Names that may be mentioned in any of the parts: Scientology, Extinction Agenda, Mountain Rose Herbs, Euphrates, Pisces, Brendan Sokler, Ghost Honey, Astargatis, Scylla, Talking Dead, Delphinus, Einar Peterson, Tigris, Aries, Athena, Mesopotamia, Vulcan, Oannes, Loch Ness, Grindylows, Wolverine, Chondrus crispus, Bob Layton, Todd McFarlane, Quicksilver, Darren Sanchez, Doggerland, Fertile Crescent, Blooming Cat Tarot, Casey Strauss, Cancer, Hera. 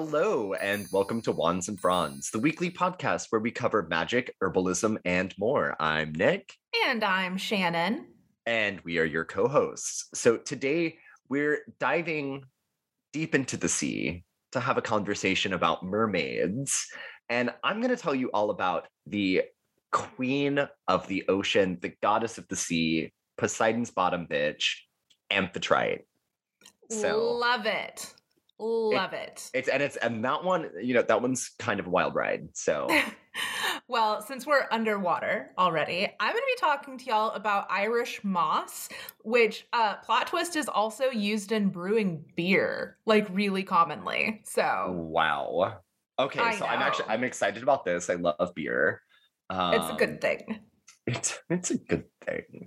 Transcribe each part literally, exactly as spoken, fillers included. Hello, and welcome to Wands and Fronds, the weekly podcast where we cover magic, herbalism, and more. I'm Nick. And I'm Shannon. And we are your co-hosts. So today we're diving deep into the sea to have a conversation about mermaids. And I'm going to tell you all about the queen of the ocean, the goddess of the sea, Poseidon's bottom bitch, Amphitrite. So, Love it. Love it, it. It's and it's and that one, you know, that one's kind of a wild ride. So, well, since we're underwater already, I'm going to be talking to y'all about Irish moss, which uh, plot twist is also used in brewing beer, like really commonly. So, wow. Okay, I so know. I'm actually I'm excited about this. I love beer. Um, it's a good thing. It's it's a good thing.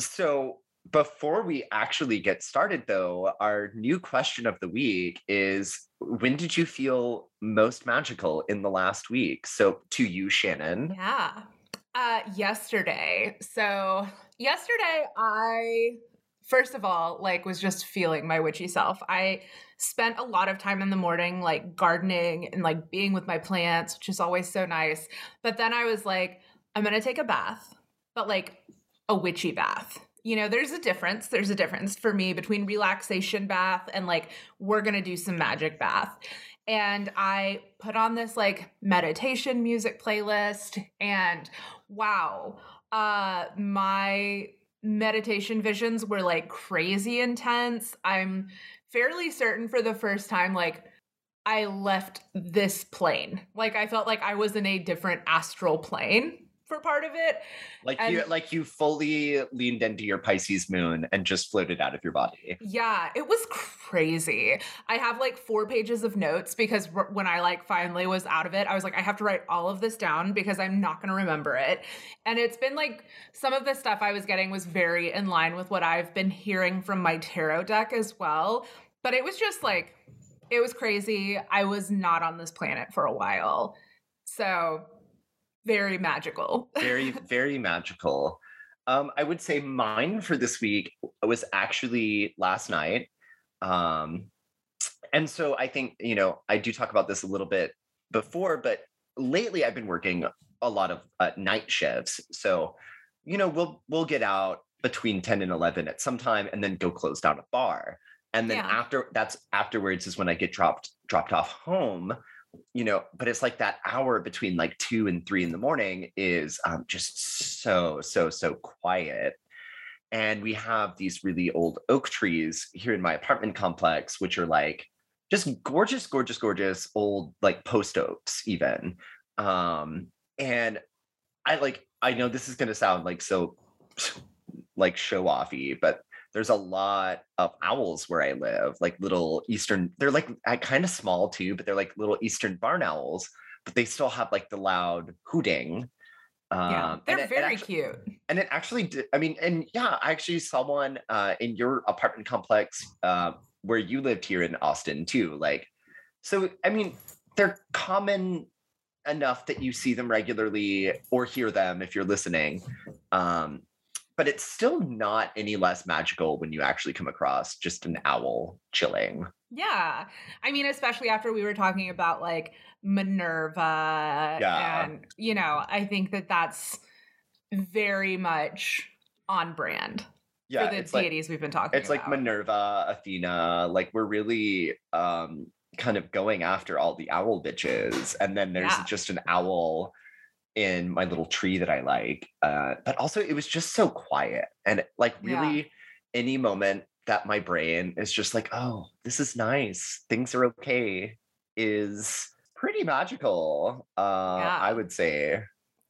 So. Before we actually get started, though, our new question of the week is, when did you feel most magical in the last week? So to you, Shannon. Yeah. Uh, yesterday. So yesterday, I, first of all, like was just feeling my witchy self. I spent a lot of time in the morning, like gardening and like being with my plants, which is always so nice. But then I was like, I'm going to take a bath, but like a witchy bath. You know, there's a difference. There's a difference for me between relaxation bath and like, we're going to do some magic bath. And I put on this like meditation music playlist and wow, uh, my meditation visions were like crazy intense. I'm fairly certain for the first time, like I left this plane. Like I felt like I was in a different astral plane for part of it. Like and, you like you fully leaned into your Pisces moon and just floated out of your body. Yeah, it was crazy. I have like four pages of notes because r- when I like finally was out of it, I was like, I have to write all of this down because I'm not going to remember it. And it's been like, some of the stuff I was getting was very in line with what I've been hearing from my tarot deck as well. But it was just like, it was crazy. I was not on this planet for a while. So... very magical. very, very magical. Um, I would say mine for this week was actually last night. Um, and so I think, you know, I do talk about this a little bit before, but lately I've been working a lot of uh, night shifts. So, you know, we'll we'll get out between ten and eleven at some time and then go close down a bar. And then yeah. after that's afterwards is when I get dropped dropped off home. You know, but it's like that hour between like two and three in the morning is um, just so, so, so quiet. And we have these really old oak trees here in my apartment complex, which are like just gorgeous, gorgeous, gorgeous old like post oaks even. Um, and I like, I know this is going to sound like so like show-offy, but there's a lot of owls where I live, like little Eastern, they're like kind of small too, but they're like little Eastern barn owls, but they still have like the loud hooting. Um, yeah, they're it, very actually, cute. And it actually, did, I mean, and yeah, I actually saw one uh, in your apartment complex uh, where you lived here in Austin too. Like, so, I mean, they're common enough that you see them regularly or hear them if you're listening. Um, But it's still not any less magical when you actually come across just an owl chilling. Yeah. I mean, especially after we were talking about like Minerva. Yeah. And, you know, I think that that's very much on brand yeah, for the deities like, we've been talking it's about. It's like Minerva, Athena, like we're really um, kind of going after all the owl bitches. And then there's yeah. just an owl in my little tree that I like. Uh, but also it was just so quiet. And like really yeah. any moment that my brain is just like, oh, this is nice, things are okay, is pretty magical, uh, yeah. I would say.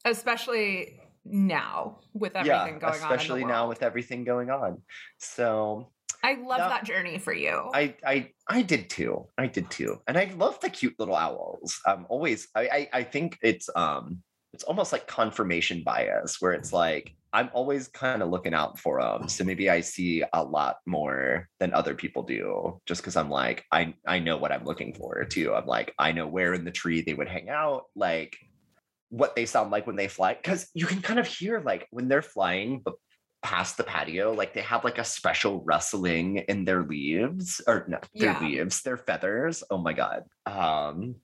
Especially now with everything yeah, going especially on especially now with everything going on. So... I love now, that journey for you. I, I I did too. I did too. And I love the cute little owls. Um, always, I, I I think it's... um. It's almost like confirmation bias where it's like, I'm always kind of looking out for them. So maybe I see a lot more than other people do just because I'm like, I, I know what I'm looking for too. I'm like, I know where in the tree they would hang out, like what they sound like when they fly. Cause you can kind of hear like when they're flying, but past the patio, like they have like a special rustling in their leaves or no, their yeah. leaves, their feathers. Oh my God. Um,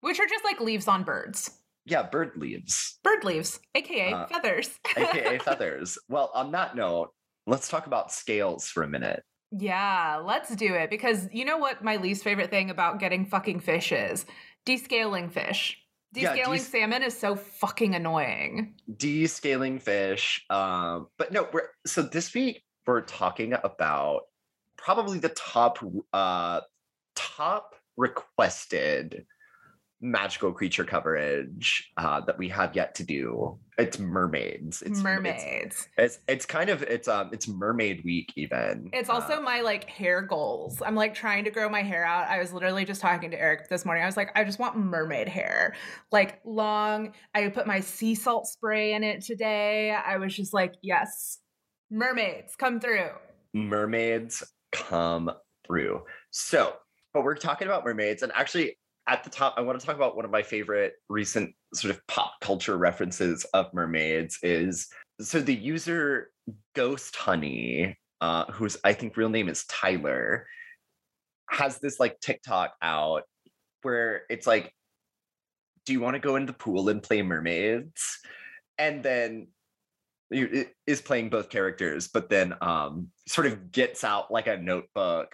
Which are just like leaves on birds. Yeah, bird leaves. Bird leaves, A K A uh, feathers. A K A feathers. Well, on that note, let's talk about scales for a minute. Yeah, let's do it. Because you know what my least favorite thing about getting fucking fish is? Descaling fish. Descaling yeah, de- salmon is so fucking annoying. Descaling fish. Um, but no, we're, so this week we're talking about probably the top, uh, top requested magical creature coverage uh, that we have yet to do. It's mermaids. It's mermaids. It's, it's it's kind of it's um it's mermaid week even. It's also uh, my like hair goals. I'm like trying to grow my hair out. I was literally just talking to Eric this morning. I was like, I just want mermaid hair, like long. I put my sea salt spray in it today. I was just like, yes, mermaids come through. Mermaids come through. So, but we're talking about mermaids, and actually. At the top, I want to talk about one of my favorite recent sort of pop culture references of mermaids is, so the user Ghost Honey, uh, whose I think real name is Tyler, has this like TikTok out where it's like, do you want to go in the pool and play mermaids? And then it is playing both characters, but then um, sort of gets out like a notebook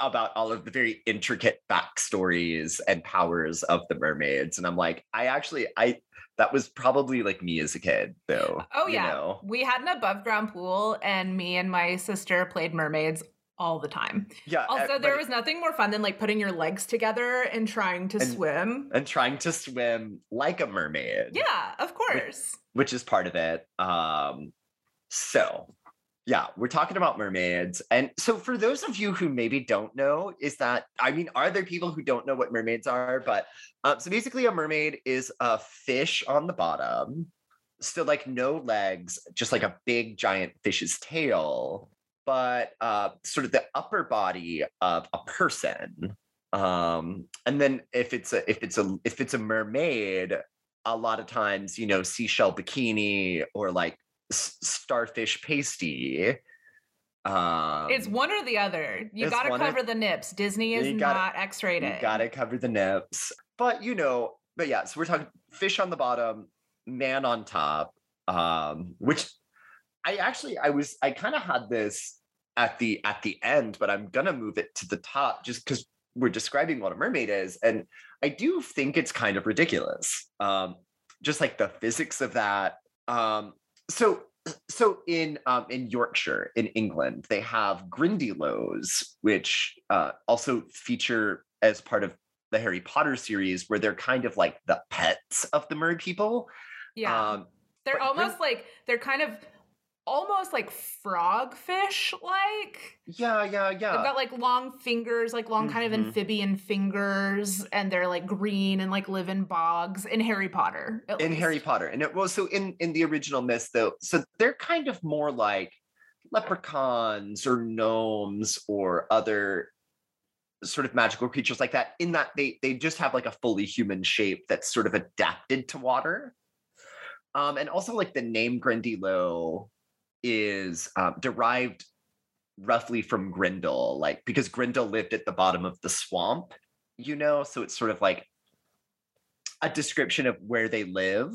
about all of the very intricate backstories and powers of the mermaids. And I'm like, I actually, I, that was probably like me as a kid though. Oh yeah. You know? We had an above ground pool and me and my sister played mermaids all the time. Yeah. Also, there was nothing more fun than like putting your legs together and trying to and, swim. And trying to swim like a mermaid. Yeah, of course. Which, which is part of it. Um, so Yeah, we're talking about mermaids. And so for those of you who maybe don't know, is that, I mean, are there people who don't know what mermaids are? But um, so basically a mermaid is a fish on the bottom. So like no legs, just like a big giant fish's tail, but uh, sort of the upper body of a person. Um, and then if it's a, if it's a, if it's a mermaid, a lot of times, you know, seashell bikini or like, starfish pasty. Um, it's one or the other. You gotta cover of, the nips. Disney is gotta, not X-rated. You gotta cover the nips. But you know, but yeah, so we're talking fish on the bottom, man on top, um, which I actually, I was, I kind of had this at the, at the end, but I'm gonna move it to the top just because we're describing what a mermaid is. And I do think it's kind of ridiculous. Um, just like the physics of that. Um, So, so in um, in Yorkshire, in England, they have Grindylows, which uh, also feature as part of the Harry Potter series, where they're kind of like the pets of the mermaid people. Yeah, um, they're almost Grind- like they're kind of almost like frogfish, like yeah, yeah, yeah. They've got like long fingers, like long mm-hmm. kind of amphibian fingers, and they're like green and like live in bogs in Harry Potter. In least. Harry Potter, and it was well, so in in the original myth though. So they're kind of more like leprechauns or gnomes or other sort of magical creatures like that. In that they they just have like a fully human shape that's sort of adapted to water, um, and also like the name Grindylow is um, derived roughly from Grindel, like because Grindel lived at the bottom of the swamp, you know, so it's sort of like a description of where they live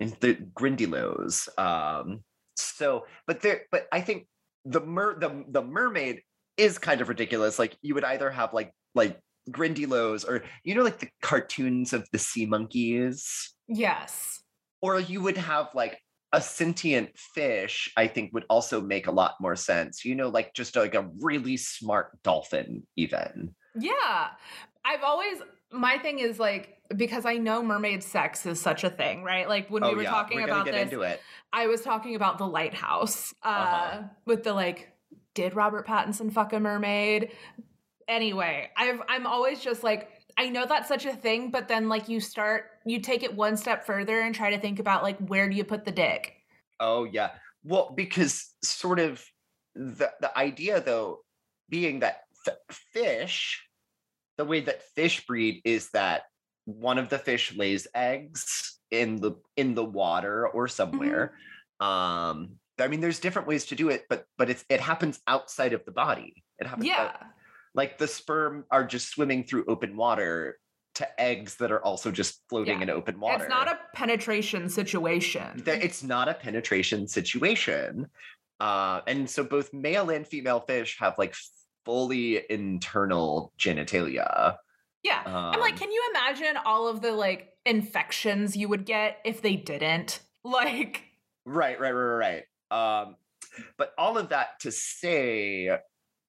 in the Grindylows. Um, so, but there, but I think the mer the the mermaid is kind of ridiculous. Like you would either have like like Grindylows or you know like the cartoons of the sea monkeys. Yes. Or you would have like a sentient fish, I think, would also make a lot more sense. You know, like just like a really smart dolphin, even. Yeah. I've always, my thing is like, because I know mermaid sex is such a thing, right? Like when oh, we were yeah. talking we're about this, into it. I was talking about The Lighthouse uh, uh-huh. with the like, did Robert Pattinson fuck a mermaid? Anyway, I've, I'm always just like, I know that's such a thing, but then like you start, you take it one step further and try to think about like, where do you put the dick? Oh yeah. Well, because sort of the, the idea though, being that f- fish, the way that fish breed is that one of the fish lays eggs in the, in the water or somewhere. Mm-hmm. Um, I mean, there's different ways to do it, but but it's, it happens outside of the body. It happens. Yeah. Out, like the sperm are just swimming through open water to eggs that are also just floating yeah. in open water. It's not a penetration situation. It's not a penetration situation. Uh, and so both male and female fish have like fully internal genitalia. Yeah. Um, and like, can you imagine all of the like infections you would get if they didn't? Like. Right, right, right, right. Um, but all of that to say,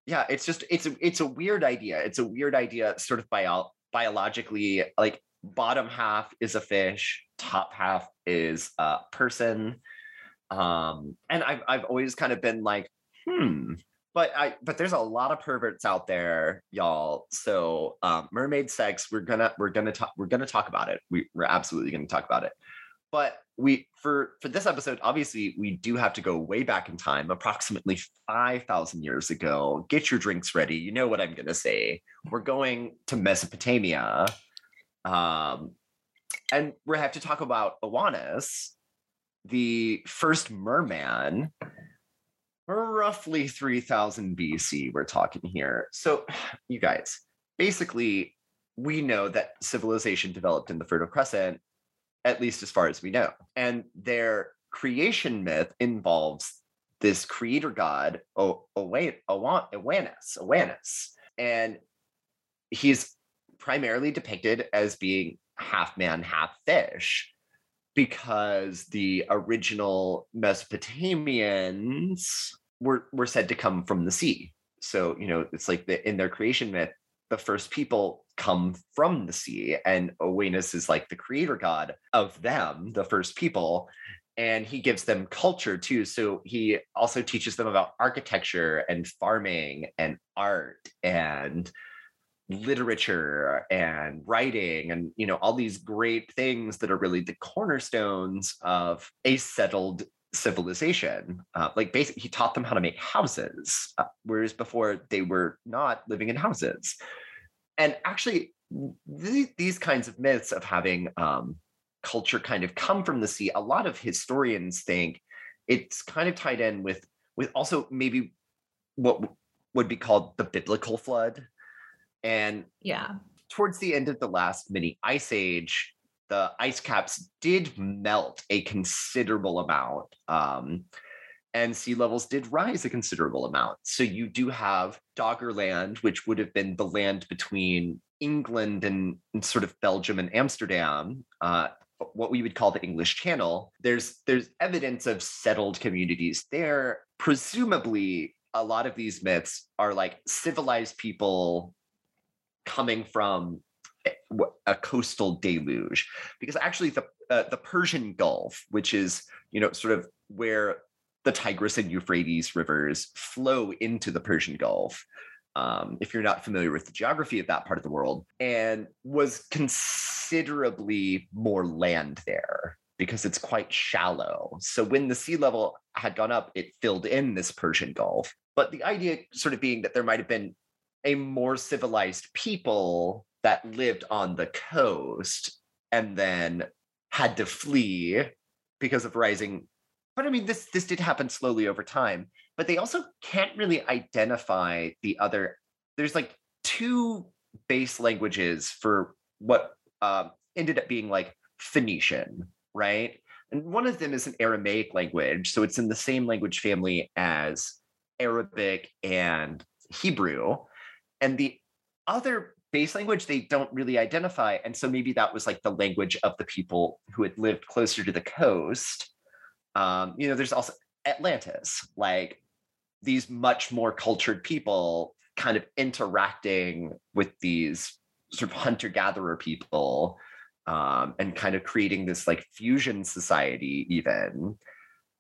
yeah, it's just, it's a, it's a weird idea. It's a weird idea sort of bio- biologically, like bottom half is a fish, top half is a person. Um, and I've, I've always kind of been like, hmm, but I, but there's a lot of perverts out there, y'all. So, um, mermaid sex, we're gonna, we're gonna talk, we're gonna talk about it. We, we're absolutely gonna talk about it. But we, for, for this episode, obviously, we do have to go way back in time, approximately five thousand years ago. Get your drinks ready. You know what I'm going to say. We're going to Mesopotamia. Um, and we have to talk about Oannes, the first merman, roughly three thousand B C, we're talking here. So, you guys, basically, we know that civilization developed in the Fertile Crescent, at least as far as we know. And their creation myth involves this creator god, o- Oannes, Oannes. And he's primarily depicted as being half man, half fish, because the original Mesopotamians were, were said to come from the sea. So, you know, it's like the, in their creation myth, the first people come from the sea, and Oannes is like the creator god of them, the first people, and he gives them culture too. So he also teaches them about architecture and farming and art and literature and writing and, you know, all these great things that are really the cornerstones of a settled civilization. Uh, like basically he taught them how to make houses, uh, whereas before they were not living in houses. And actually th- these kinds of myths of having um, culture kind of come from the sea, a lot of historians think it's kind of tied in with, with also maybe what w- would be called the biblical flood. And yeah, towards the end of the last mini ice age, the ice caps did melt a considerable amount, um, and sea levels did rise a considerable amount. So you do have Doggerland, which would have been the land between England and, and sort of Belgium and Amsterdam, uh, what we would call the English Channel. There's there's evidence of settled communities there. Presumably, a lot of these myths are like civilized people coming from a coastal deluge, because actually the uh, the Persian Gulf, which is, you know, sort of where the Tigris and Euphrates rivers flow into the Persian Gulf, um, if you're not familiar with the geography of that part of the world, and was considerably more land there because it's quite shallow. So when the sea level had gone up, it filled in this Persian Gulf. But the idea sort of being that there might have been a more civilized people that lived on the coast and then had to flee because of rising. But I mean, this this did happen slowly over time, but they also can't really identify the other. There's like two base languages for what um, ended up being like Phoenician, right? And one of them is an Aramaic language. So it's in the same language family as Arabic and Hebrew. And the other base language they don't really identify, and so maybe that was like the language of the people who had lived closer to the coast. Um, you know, there's also Atlantis, like these much more cultured people kind of interacting with these sort of hunter-gatherer people, um, and kind of creating this like fusion society even,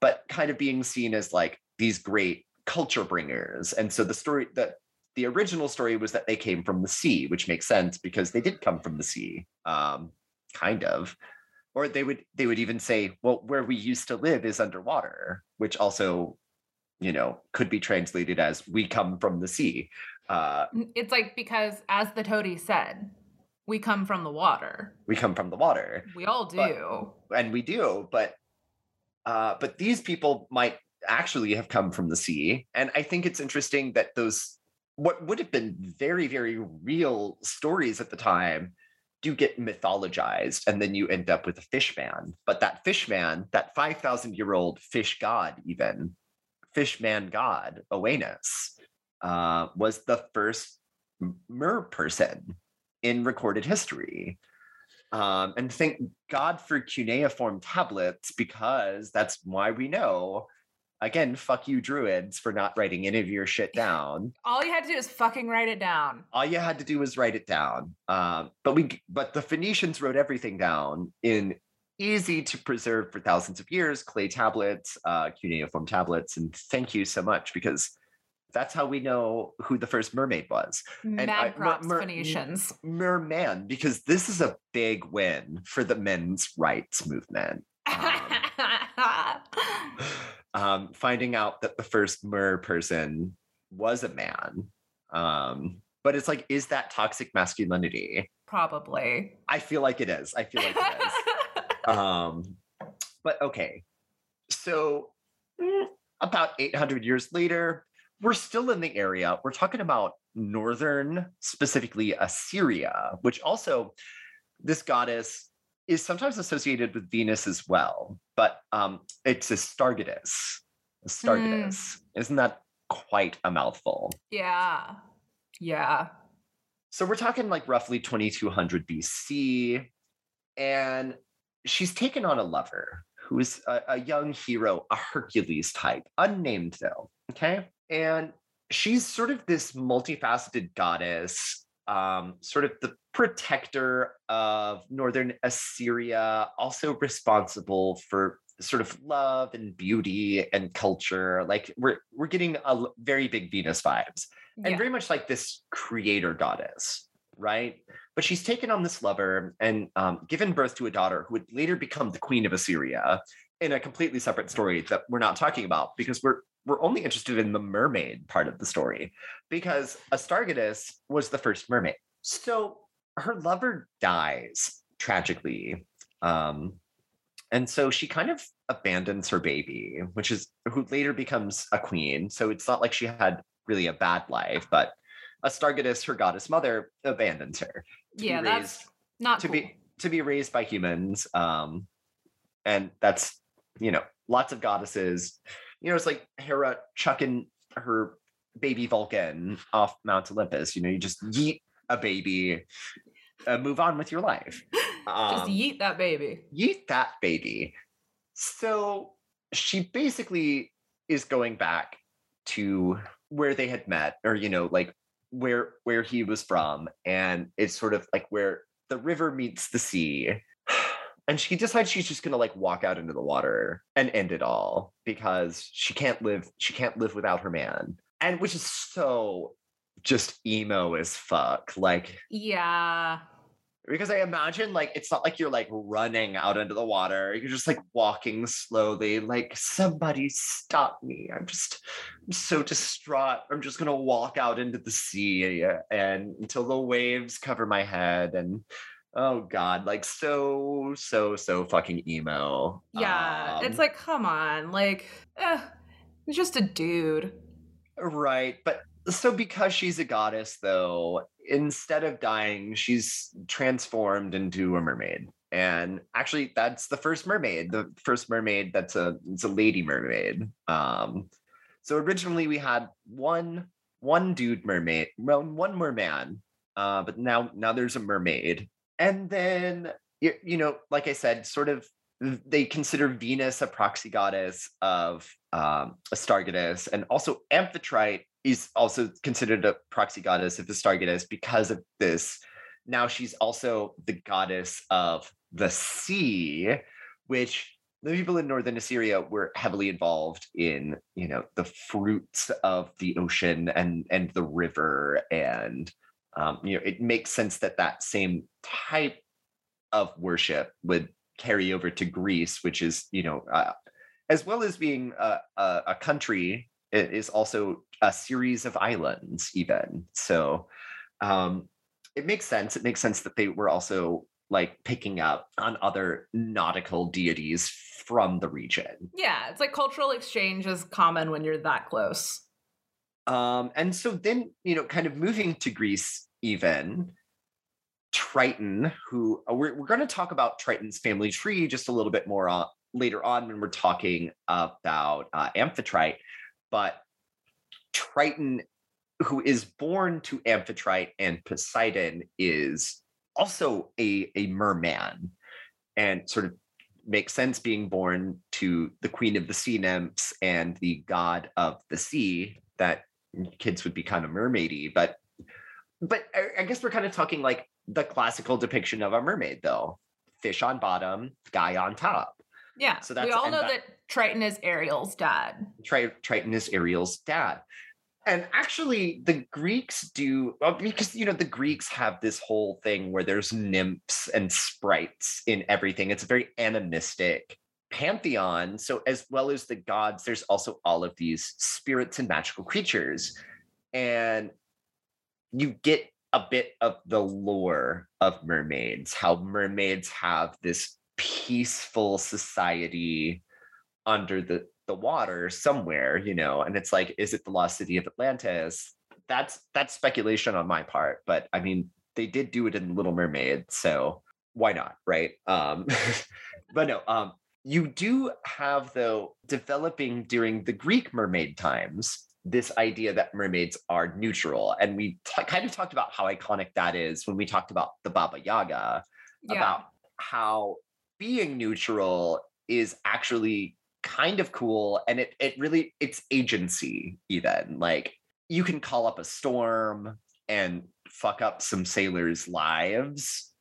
but kind of being seen as like these great culture bringers. And so the story that The original story was that they came from the sea, which makes sense because they did come from the sea, um, kind of. Or they would they would even say, well, where we used to live is underwater, which also, you know, could be translated as we come from the sea. Uh, it's like, because as the toady said, we come from the water. We come from the water. We all do. But, and we do. But uh, but these people might actually have come from the sea. And I think it's interesting that those, what would have been very, very real stories at the time, do get mythologized, and then you end up with a fish man. But that fish man, that five thousand year old fish god, even fish man god, Oannes, uh, was the first mer person in recorded history. Um, and thank God for cuneiform tablets, because that's why we know. Again, fuck you, druids, for not writing any of your shit down. All you had to do is fucking write it down. All you had to do was write it down. Um, but we, but the Phoenicians wrote everything down in easy to preserve for thousands of years, clay tablets, uh, cuneiform tablets, and thank you so much, because that's how we know who the first mermaid was. Mad and props, I, mer, mer, Phoenicians. Merman, because this is a big win for the men's rights movement. Um, Um, finding out that the first mer person was a man. Um, but it's like, is that toxic masculinity? Probably. I feel like it is. I feel like it is. Um, but okay. So about eight hundred years later, we're still in the area. We're talking about northern, specifically Assyria, which also, this goddess is sometimes associated with Venus as well, but um, it's Astargatis. Astargatis. Mm. Isn't that quite a mouthful? Yeah. Yeah. So we're talking like roughly twenty-two hundred B C, and she's taken on a lover who is a, a young hero, a Hercules type, unnamed though, okay? And she's sort of this multifaceted goddess, um, sort of the protector of northern Assyria, also responsible for sort of love and beauty and culture. Like we're we're getting a very big Venus vibes, and yeah, very much like this creator goddess, right? But she's taken on this lover and um, given birth to a daughter who would later become the queen of Assyria in a completely separate story that we're not talking about, because we're we're only interested in the mermaid part of the story, because Astargatis was the first mermaid. So her lover dies tragically. Um, and so she kind of abandons her baby, which is who later becomes a queen. So it's not like she had really a bad life, but Astargatis, her goddess mother, abandons her. Yeah, that's raised, not to cool. be to be raised by humans. Um, and that's, you know, lots of goddesses. You know, it's like Hera chucking her baby Vulcan off Mount Olympus. You know, you just yeet a baby, uh, move on with your life. Um, Just yeet that baby. Yeet that baby. So she basically is going back to where they had met, or, you know, like where where he was from. And it's sort of like where the river meets the sea. And she decides she's just going to like walk out into the water and end it all, because she can't live, she can't live without her man. And which is so just emo as fuck. Like, yeah. Because I imagine like, it's not like you're like running out into the water. You're just like walking slowly, like, somebody stop me. I'm just, I'm so distraught. I'm just going to walk out into the sea and until the waves cover my head. And oh God, like so, so, so fucking emo. Yeah. Um, it's like, come on. Like, eh, it's just a dude. Right. But so because she's a goddess, though, instead of dying, she's transformed into a mermaid. And actually, that's the first mermaid. The first mermaid that's a it's a lady mermaid. Um, so originally we had one one dude mermaid, well, one merman, uh, but now now there's a mermaid. And then you, you know, like I said, sort of they consider Venus a proxy goddess of um, Astargatis, and also Amphitrite is also considered a proxy goddess of Astargatis because of this. Now she's also the goddess of the sea, which the people in northern Assyria were heavily involved in, you know, the fruits of the ocean and, and the river. And, um, you know, it makes sense that that same type of worship would carry over to Greece, which is, you know, uh, as well as being a, a, a country, it is also a series of islands even. So um, it makes sense. It makes sense that they were also like picking up on other nautical deities from the region. Yeah, it's like cultural exchange is common when you're that close. Um, and so then, you know, kind of moving to Greece even, Triton, who we're, we're going to talk about Triton's family tree just a little bit more on, later on when we're talking about uh, Amphitrite, but Triton, who is born to Amphitrite and Poseidon, is also a, a merman, and sort of makes sense being born to the queen of the sea nymphs and the god of the sea, that kids would be kind of mermaidy. But but I guess we're kind of talking like the classical depiction of a mermaid, though. Fish on bottom, guy on top. Yeah, so that's, we all know that, that Triton is Ariel's dad. Tri- Triton is Ariel's dad. And actually, the Greeks do, because, you know, the Greeks have this whole thing where there's nymphs and sprites in everything. It's a very animistic pantheon. So as well as the gods, there's also all of these spirits and magical creatures. And you get a bit of the lore of mermaids, how mermaids have this peaceful society under the the water somewhere, you know, and it's like, is it the lost city of Atlantis? That's that's speculation on my part, but I mean, they did do it in Little Mermaid, so why not, right? Um, but no, um, you do have, though, developing during the Greek mermaid times, this idea that mermaids are neutral, and we t- kind of talked about how iconic that is when we talked about the Baba Yaga, yeah. about how being neutral is actually kind of cool, and it it really, it's agency even. Like, you can call up a storm and fuck up some sailors' lives,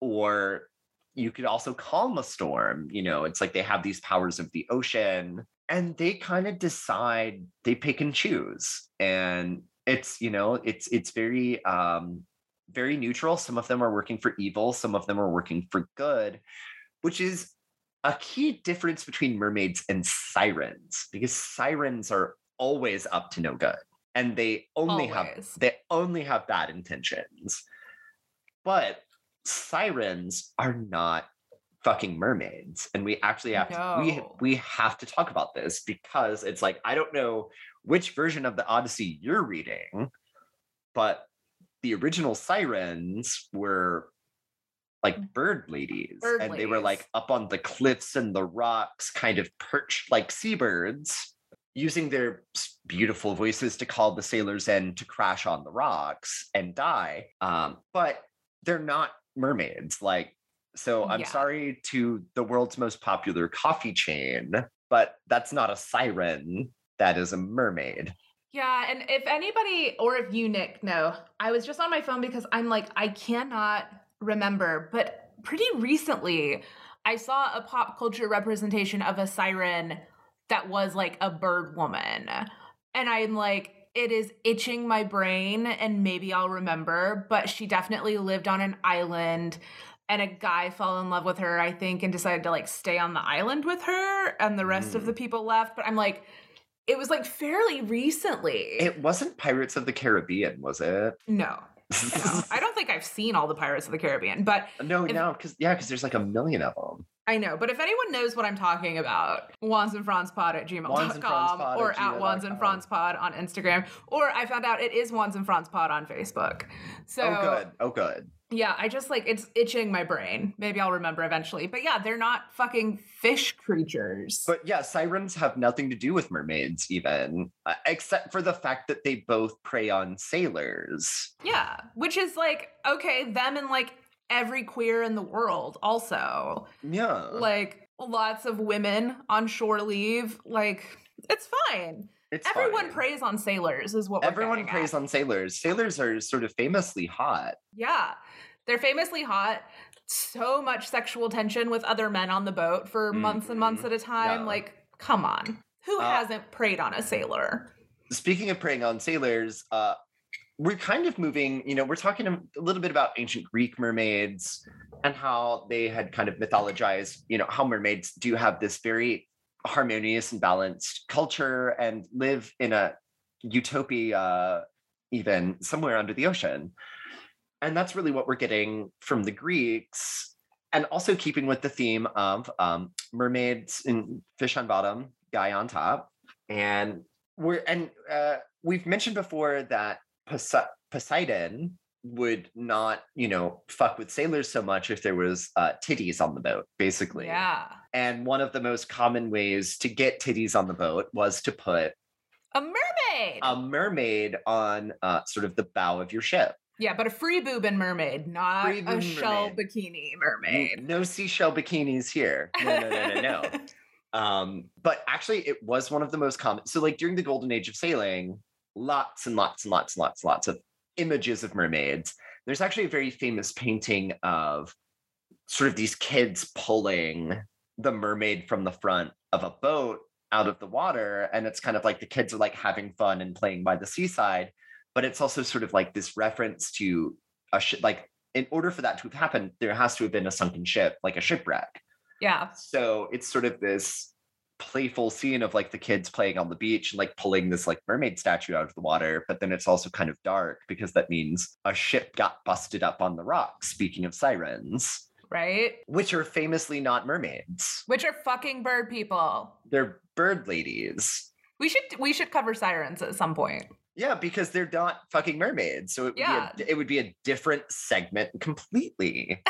or you could also calm a storm, you know. It's like they have these powers of the ocean, and they kind of decide, they pick and choose, and it's, you know, it's it's very um very neutral. Some of them are working for evil, some of them are working for good, which is a key difference between mermaids and sirens, because sirens are always up to no good, and they only always. have they only have bad intentions. But sirens are not fucking mermaids, and we actually have no. to, we we have to talk about this, because it's like, I don't know which version of the Odyssey you're reading, but the original sirens were like bird ladies, bird and ladies. They were like up on the cliffs and the rocks, kind of perched like seabirds, using their beautiful voices to call the sailors in to crash on the rocks and die. Um, but they're not mermaids. Like, so I'm yeah. sorry to the world's most popular coffee chain, but that's not a siren. That is a mermaid. Yeah, and if anybody, or if you, Nick, know, I was just on my phone because I'm like, I cannot remember, but pretty recently I saw a pop culture representation of a siren that was like a bird woman, and I'm like, it is itching my brain, and maybe I'll remember, but she definitely lived on an island, and a guy fell in love with her, I think, and decided to like stay on the island with her, and the rest mm. of the people left. But I'm like, it was like fairly recently. It wasn't Pirates of the Caribbean, was it? No. No, I don't think I've seen all the Pirates of the Caribbean, but no, if, no, because yeah, because there's like a million of them. I know, but if anyone knows what I'm talking about, Wands and Fronds pod at gmail dot com or at Wands and Fronds pod on Instagram, or I found out it is Wands and Fronds pod on Facebook. So oh good, oh good. Yeah, I just like, it's itching my brain. Maybe I'll remember eventually. But yeah, they're not fucking fish creatures. But yeah, sirens have nothing to do with mermaids even, uh, except for the fact that they both prey on sailors. Yeah, which is like, okay, them and like every queer in the world also. Yeah. Like lots of women on shore leave. Like, it's fine. It's Everyone fine. preys on sailors is what we're Everyone preys at. on sailors. Sailors are sort of famously hot. Yeah, they're famously hot. So much sexual tension with other men on the boat for mm-hmm. months and months at a time. No. Like, come on. Who uh, hasn't preyed on a sailor? Speaking of preying on sailors, uh, we're kind of moving, you know, we're talking a little bit about ancient Greek mermaids and how they had kind of mythologized, you know, how mermaids do have this very harmonious and balanced culture and live in a utopia, even somewhere under the ocean. And that's really what we're getting from the Greeks, and also keeping with the theme of um, mermaids and fish on bottom, guy on top. And we're and uh, we've mentioned before that Pose- Poseidon would not, you know, fuck with sailors so much if there was uh, titties on the boat, basically. Yeah. And one of the most common ways to get titties on the boat was to put a mermaid, a mermaid on uh, sort of the bow of your ship. Yeah, but a free boobin mermaid, not free a shell mermaid. Bikini mermaid. No seashell bikinis here. No, no, no, no, no. Um, but actually, it was one of the most common. So, like, during the golden age of sailing, lots and lots and lots and lots and lots of images of mermaids. There's actually a very famous painting of sort of these kids pulling the mermaid from the front of a boat out of the water. And it's kind of like the kids are, like, having fun and playing by the seaside. But it's also sort of like this reference to a ship, like, in order for that to have happened, there has to have been a sunken ship, like a shipwreck. Yeah. So it's sort of this playful scene of, like, the kids playing on the beach and, like, pulling this, like, mermaid statue out of the water. But then it's also kind of dark because that means a ship got busted up on the rocks. Speaking of sirens. Right. Which are famously not mermaids. Which are fucking bird people. They're bird ladies. We should we should cover sirens at some point. Yeah, because they're not fucking mermaids. So it would, yeah. be, a, it would be a different segment completely.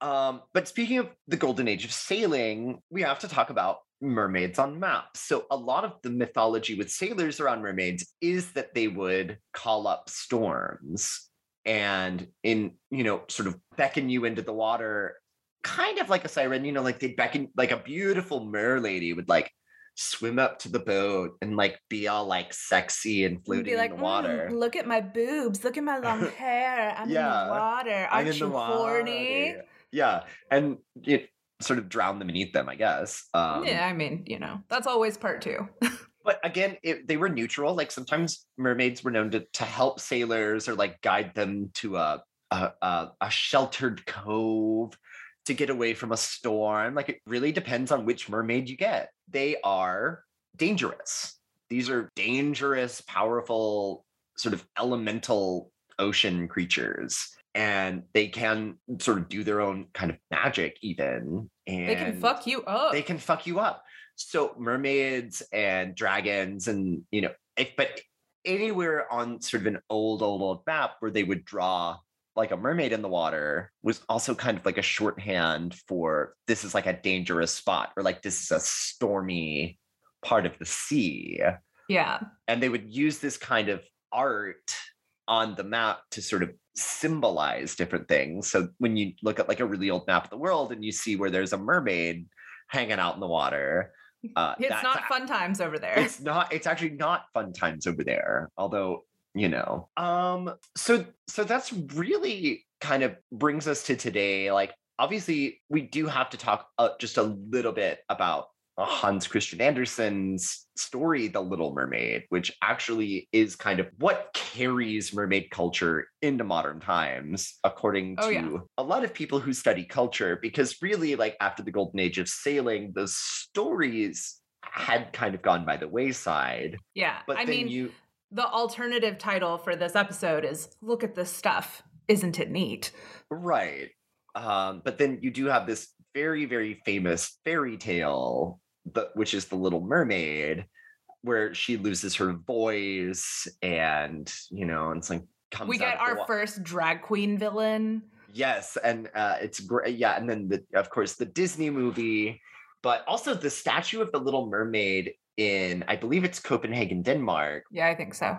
um, but speaking of the golden age of sailing, we have to talk about mermaids on maps. So a lot of the mythology with sailors around mermaids is that they would call up storms and, in, you know, sort of beckon you into the water, kind of like a siren, you know, like they'd beckon, like a beautiful mer lady would, like, swim up to the boat and, like, be all, like, sexy and floating be like, in the water. Mm, look at my boobs. Look at my long hair. I'm yeah. in the water. Aren't you horny? Yeah. And it sort of drowned them and eat them, I guess. Um, yeah, I mean, you know, that's always part two. But again, it, they were neutral. Like, sometimes mermaids were known to, to help sailors or, like, guide them to a a, a, a sheltered cove to get away from a storm. Like, it really depends on which mermaid you get. They are dangerous. These are dangerous, powerful, sort of elemental ocean creatures. And they can sort of do their own kind of magic even. And they can fuck you up. They can fuck you up. So mermaids and dragons and, you know, if, but anywhere on sort of an old, old, old map where they would draw like a mermaid in the water was also kind of like a shorthand for this is like a dangerous spot, or like this is a stormy part of the sea. Yeah. And they would use this kind of art on the map to sort of symbolize different things. So when you look at like a really old map of the world and you see where there's a mermaid hanging out in the water, uh, it's not fun times over there. It's not, it's actually not fun times over there. Although, you know, um, so, so that's really kind of brings us to today. Like, obviously we do have to talk uh, just a little bit about uh, Hans Christian Andersen's story, The Little Mermaid, which actually is kind of what carries mermaid culture into modern times, according to oh, yeah. a lot of people who study culture, because really, like, after the golden age of sailing, the stories had kind of gone by the wayside. Yeah. But I then mean, you... The alternative title for this episode is Look at This Stuff, Isn't It Neat? Right. Um, but then you do have this very, very famous fairy tale, but, which is The Little Mermaid, where she loses her voice and, you know, and it's like, comes we get our wa- first drag queen villain. Yes. And uh, it's great. Yeah. And then, the, of course, the Disney movie, but also the statue of the Little Mermaid in, I believe it's Copenhagen, Denmark. Yeah, I think so.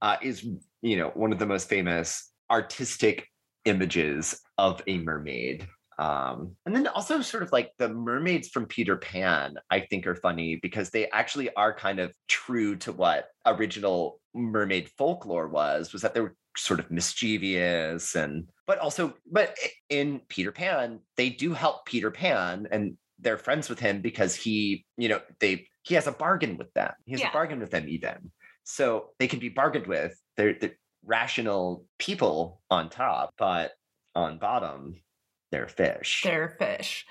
Uh, is, you know, one of the most famous artistic images of a mermaid. Um, and then also sort of like the mermaids from Peter Pan, I think, are funny because they actually are kind of true to what original mermaid folklore was, was that they were sort of mischievous and, but also, but in Peter Pan, they do help Peter Pan and they're friends with him because he, you know, they, He has a bargain with them. He has yeah. a bargain with them even. So they can be bargained with. They're, they're rational people on top, but on bottom, they're fish. They're fish.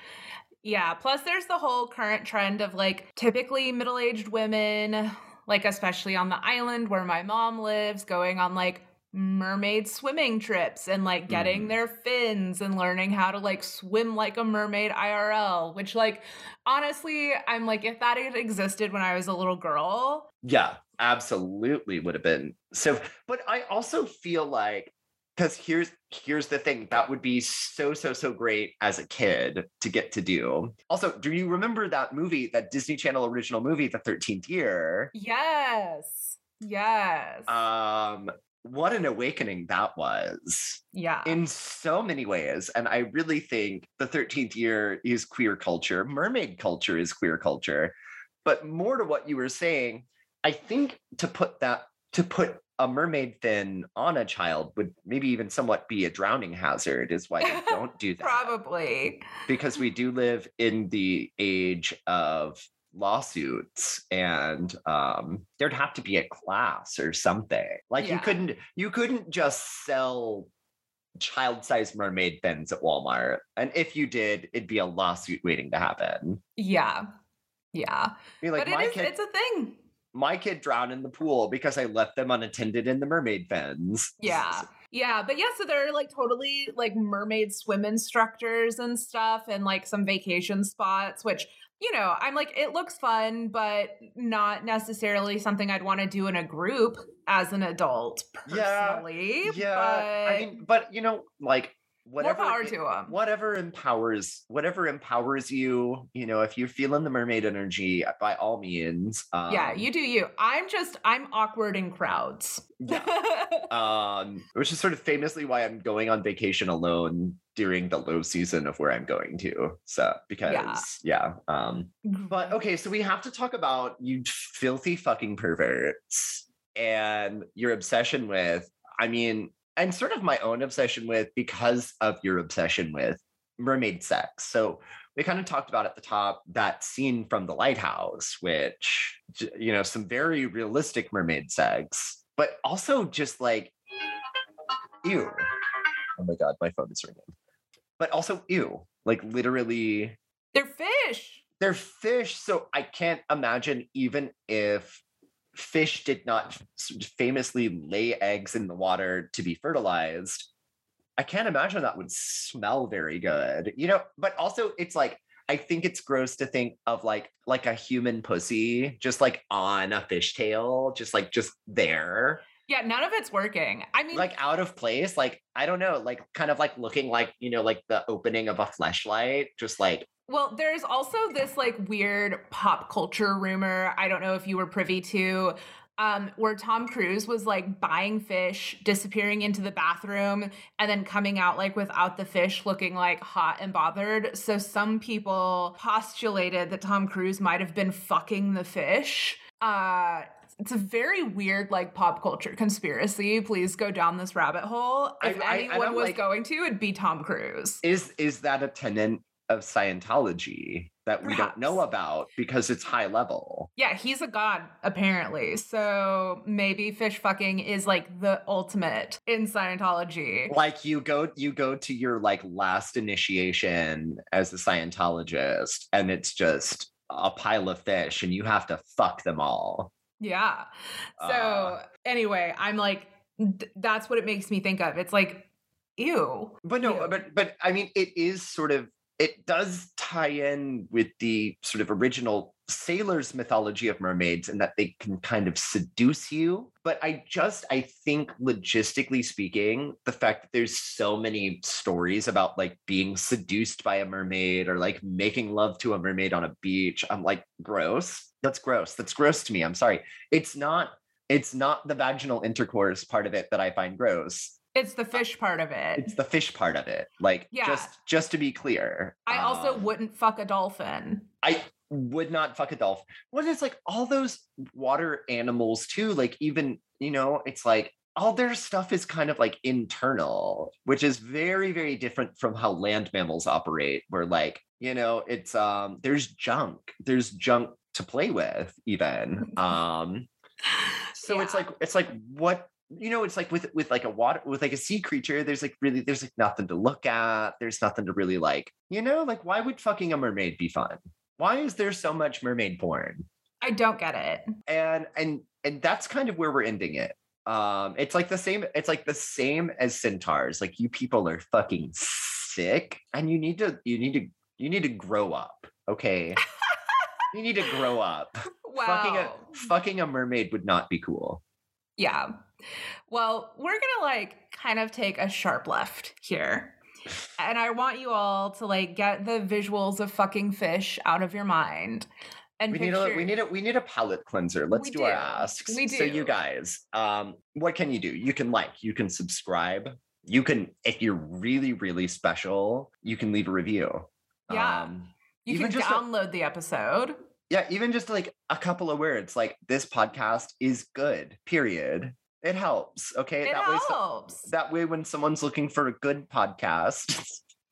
Yeah. Plus there's the whole current trend of like typically middle-aged women, like especially on the island where my mom lives, going on like mermaid swimming trips and like getting mm. their fins and learning how to like swim like a mermaid I R L, which like honestly I'm like, if that had existed when I was a little girl, yeah, absolutely would have been. So but I also feel like, because here's here's the thing, that would be so so so great as a kid to get to do. Also, do you remember that movie, that Disney Channel original movie, The thirteenth Year? Yes, yes. um What an awakening that was. Yeah. In so many ways. And I really think The thirteenth Year is queer culture. Mermaid culture is queer culture. But more to what you were saying, I think to put that, to put a mermaid fin on a child would maybe even somewhat be a drowning hazard, is why you don't do that. Probably. Because we do live in the age of lawsuits, and um there'd have to be a class or something. Like yeah. you couldn't you couldn't just sell child-sized mermaid fins at Walmart, and if you did, it'd be a lawsuit waiting to happen. Yeah, yeah. You're like, but my it is, kid, it's a thing. My kid drowned in the pool because I left them unattended in the mermaid fins. Yeah. Yeah, but yeah, so there are like totally like mermaid swim instructors and stuff, and like some vacation spots, which, you know, I'm like, it looks fun, but not necessarily something I'd want to do in a group as an adult personally. Yeah, yeah. But I mean, but you know, like whatever, more power it, to them. Whatever empowers, whatever empowers you, you know, if you're feeling the mermaid energy, by all means. Um, yeah, you do you. I'm just, I'm awkward in crowds. Yeah. um, which is sort of famously why I'm going on vacation alone during the low season of where I'm going to. So because yeah. yeah. Um, but okay, so we have to talk about you filthy fucking perverts and your obsession with, I mean, and sort of my own obsession with, because of your obsession with mermaid sex. So we kind of talked about at the top that scene from The Lighthouse, which, you know, some very realistic mermaid sex, but also just like, ew. Oh my God, my phone is ringing. But also, ew, like literally. They're fish. They're fish. So I can't imagine, even if fish did not famously lay eggs in the water to be fertilized, I can't imagine that would smell very good, you know. But also, it's like, I think it's gross to think of like like a human pussy just like on a fishtail, just like just there. Yeah, none of it's working. I mean, like out of place, like, I don't know, like kind of like looking like, you know, like the opening of a fleshlight, just like. Well, there's also this like weird pop culture rumor, I don't know if you were privy to, um, where Tom Cruise was like buying fish, disappearing into the bathroom, and then coming out like without the fish, looking like hot and bothered. So some people postulated that Tom Cruise might have been fucking the fish. Uh, It's a very weird, like, pop culture conspiracy. Please go down this rabbit hole. If I, I, anyone I was like, going to, it'd be Tom Cruise. Is is that a tenet of Scientology that we Perhaps. don't know about because it's high level? Yeah, he's a god, apparently. So maybe fish fucking is, like, the ultimate in Scientology. Like, you go, you go to your, like, last initiation as a Scientologist, and it's just a pile of fish, and you have to fuck them all. Yeah. So uh, anyway, I'm like, th- that's what it makes me think of. It's like, ew. But no, ew. but but I mean, it is sort of, it does tie in with the sort of original sailors' mythology of mermaids, and that they can kind of seduce you. But I just, I think logistically speaking, the fact that there's so many stories about like being seduced by a mermaid or like making love to a mermaid on a beach, I'm like, gross. That's gross. That's gross to me. I'm sorry. It's not, it's not the vaginal intercourse part of it that I find gross. It's the fish part of it. It's the fish part of it. Like, yeah. just just to be clear. I um, also wouldn't fuck a dolphin. I would not fuck a dolphin. Well, it's like all those water animals too. Like, even, you know, it's like all their stuff is kind of like internal, which is very, very different from how land mammals operate. Where like, you know, it's, um, there's junk. There's junk to play with even. Um, so yeah. it's like, it's like what, you know, it's like with with like a water with like a sea creature, there's like really there's like nothing to look at. There's nothing to really like, you know, like why would fucking a mermaid be fun? Why is there so much mermaid porn? I don't get it. And and and that's kind of where we're ending it. Um, it's like the same, it's like the same as centaurs. Like, you people are fucking sick and you need to, you need to, you need to grow up. Okay. You need to grow up. Wow. Fucking a, fucking a mermaid would not be cool. Yeah. Well, we're going to like kind of take a sharp left here. And I want you all to like get the visuals of fucking fish out of your mind. And we picture- need a we need a we need a palate cleanser. Let's do, do our asks. We do. So you guys, um, what can you do? You can like, you can subscribe. You can, if you're really, really special, you can leave a review. Yeah. Um, you can download a, the episode. Yeah, even just like a couple of words, like this podcast is good, period. It helps, okay? It that helps. Way so, that way when someone's looking for a good podcast.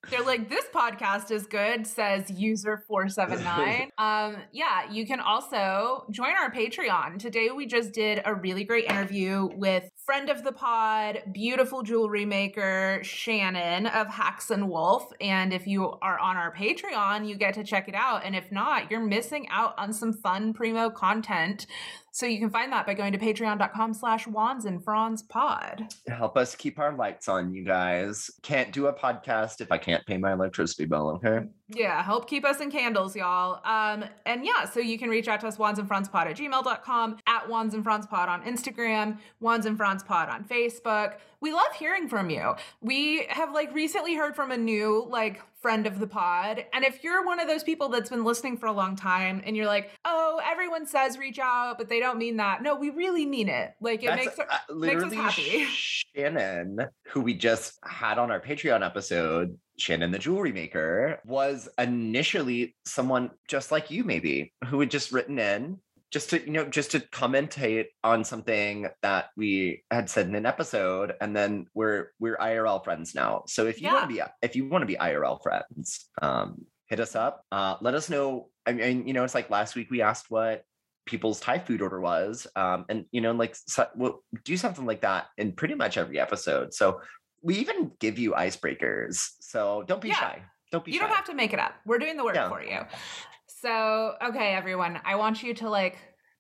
They're like, this podcast is good, says user four seven nine. Um, yeah, you can also join our Patreon. Today we just did a really great interview with friend of the pod, beautiful jewelry maker, Shannon of Hacks and Wolf. And if you are on our Patreon, you get to check it out. And if not, you're missing out on some fun primo content. So you can find that by going to patreon.com slash wands and fronds pod. Help us keep our lights on, you guys. Can't do a podcast if I can't pay my electricity bill, okay? Yeah, help keep us in candles, y'all. Um, and yeah, so you can reach out to us, wands and fronds pod at gmail dot com, at wands and fronds pod on Instagram, wands and fronds pod on Facebook. We love hearing from you. We have like recently heard from a new like friend of the pod. And if you're one of those people that's been listening for a long time and you're like, oh, everyone says reach out, but they don't mean that. No, we really mean it. Like it makes, uh, makes us happy. Shannon, who we just had on our Patreon episode, Shannon the jewelry maker, was initially someone just like you maybe who had just written in. Just to, you know, just to commentate on something that we had said in an episode, and then we're we're I R L friends now. So if you yeah. want to be if you want to be I R L friends, um, hit us up. Uh, let us know. I mean, you know, it's like last week we asked what people's Thai food order was, um, and you know, like so, we'll do something like that in pretty much every episode. So we even give you icebreakers. So don't be yeah. shy. Don't be. You shy. Don't have to make it up. We're doing the work yeah. for you. So, okay, everyone, I want you to, like,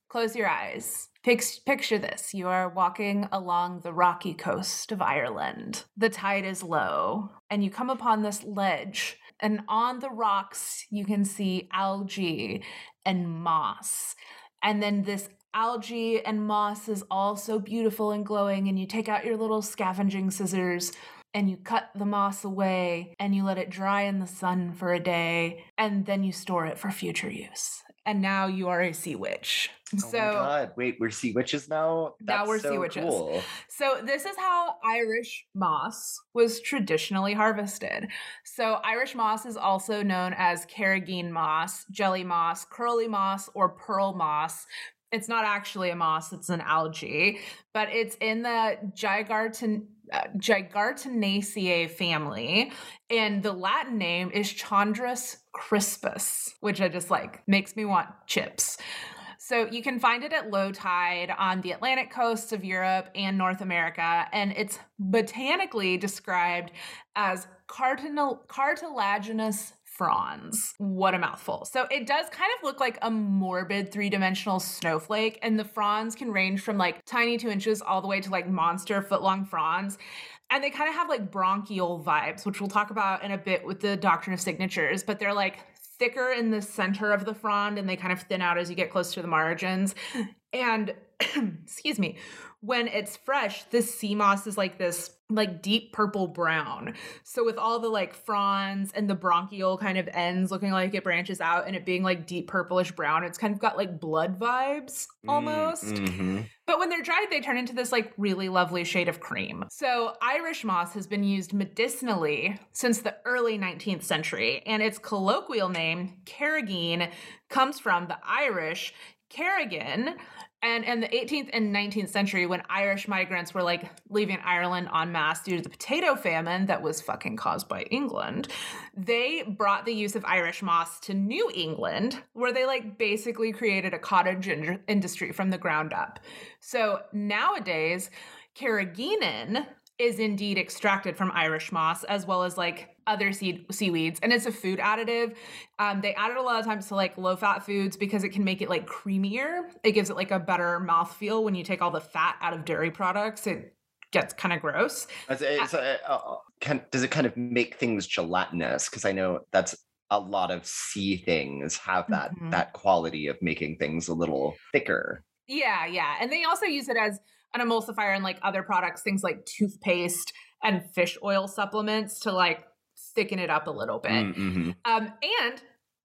close your eyes. Pic- picture this. You are walking along the rocky coast of Ireland. The tide is low, and you come upon this ledge, and on the rocks, you can see algae and moss. And then this algae and moss is all so beautiful and glowing, and you take out your little scavenging scissors, and you cut the moss away, and you let it dry in the sun for a day, and then you store it for future use. And now you are a sea witch. Oh so, my God, wait, we're sea witches now? That's now we're so sea witches. Cool. So this is how Irish moss was traditionally harvested. So Irish moss is also known as carrageenan moss, jelly moss, curly moss, or pearl moss. It's not actually a moss, it's an algae, but it's in the gigarton... Uh, Gigartinaceae family, and the Latin name is Chondrus crispus, which I just like makes me want chips. So you can find it at low tide on the Atlantic coasts of Europe and North America, and it's botanically described as cartil- cartilaginous fronds. What a mouthful. So it does kind of look like a morbid three-dimensional snowflake, and the fronds can range from like tiny two inches all the way to like monster foot-long fronds. And they kind of have like bronchial vibes, which we'll talk about in a bit with the doctrine of signatures, but they're like thicker in the center of the frond and they kind of thin out as you get close to the margins. And excuse me, when it's fresh, this sea moss is like this like deep purple brown. So with all the like fronds and the bronchial kind of ends looking like it branches out and it being like deep purplish brown, it's kind of got like blood vibes almost. Mm-hmm. But when they're dried, they turn into this like really lovely shade of cream. So Irish moss has been used medicinally since the early nineteenth century, and its colloquial name, carrageen, comes from the Irish carrigan. And in the eighteenth and nineteenth century, when Irish migrants were like leaving Ireland en masse due to the potato famine that was fucking caused by England, they brought the use of Irish moss to New England, where they like basically created a cottage in- industry from the ground up. So nowadays, carrageenan is indeed extracted from Irish moss, as well as like other seed seaweeds, and it's a food additive. Um, they add it a lot of times to like low fat foods because it can make it like creamier. It gives it like a better mouthfeel when you take all the fat out of dairy products. It gets kind of gross. It's, it's, uh, uh, can, does it kind of make things gelatinous? Because I know that's a lot of sea things have that mm-hmm. that quality of making things a little thicker. Yeah, yeah, and they also use it as an emulsifier in like other products, things like toothpaste and fish oil supplements to like thicken it up a little bit. Mm-hmm. Um, and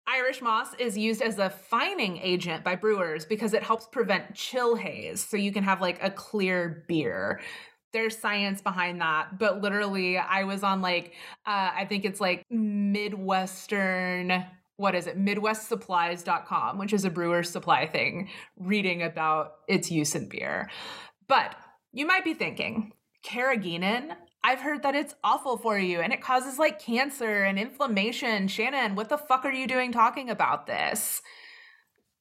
Irish moss is used as a fining agent by brewers because it helps prevent chill haze. So you can have like a clear beer. There's science behind that. But literally I was on like, uh, I think it's like Midwestern, what is it? Midwest Supplies dot com, which is a brewer supply thing, reading about its use in beer. But you might be thinking, carrageenan, I've heard that it's awful for you and it causes like cancer and inflammation. Shannon, what the fuck are you doing talking about this?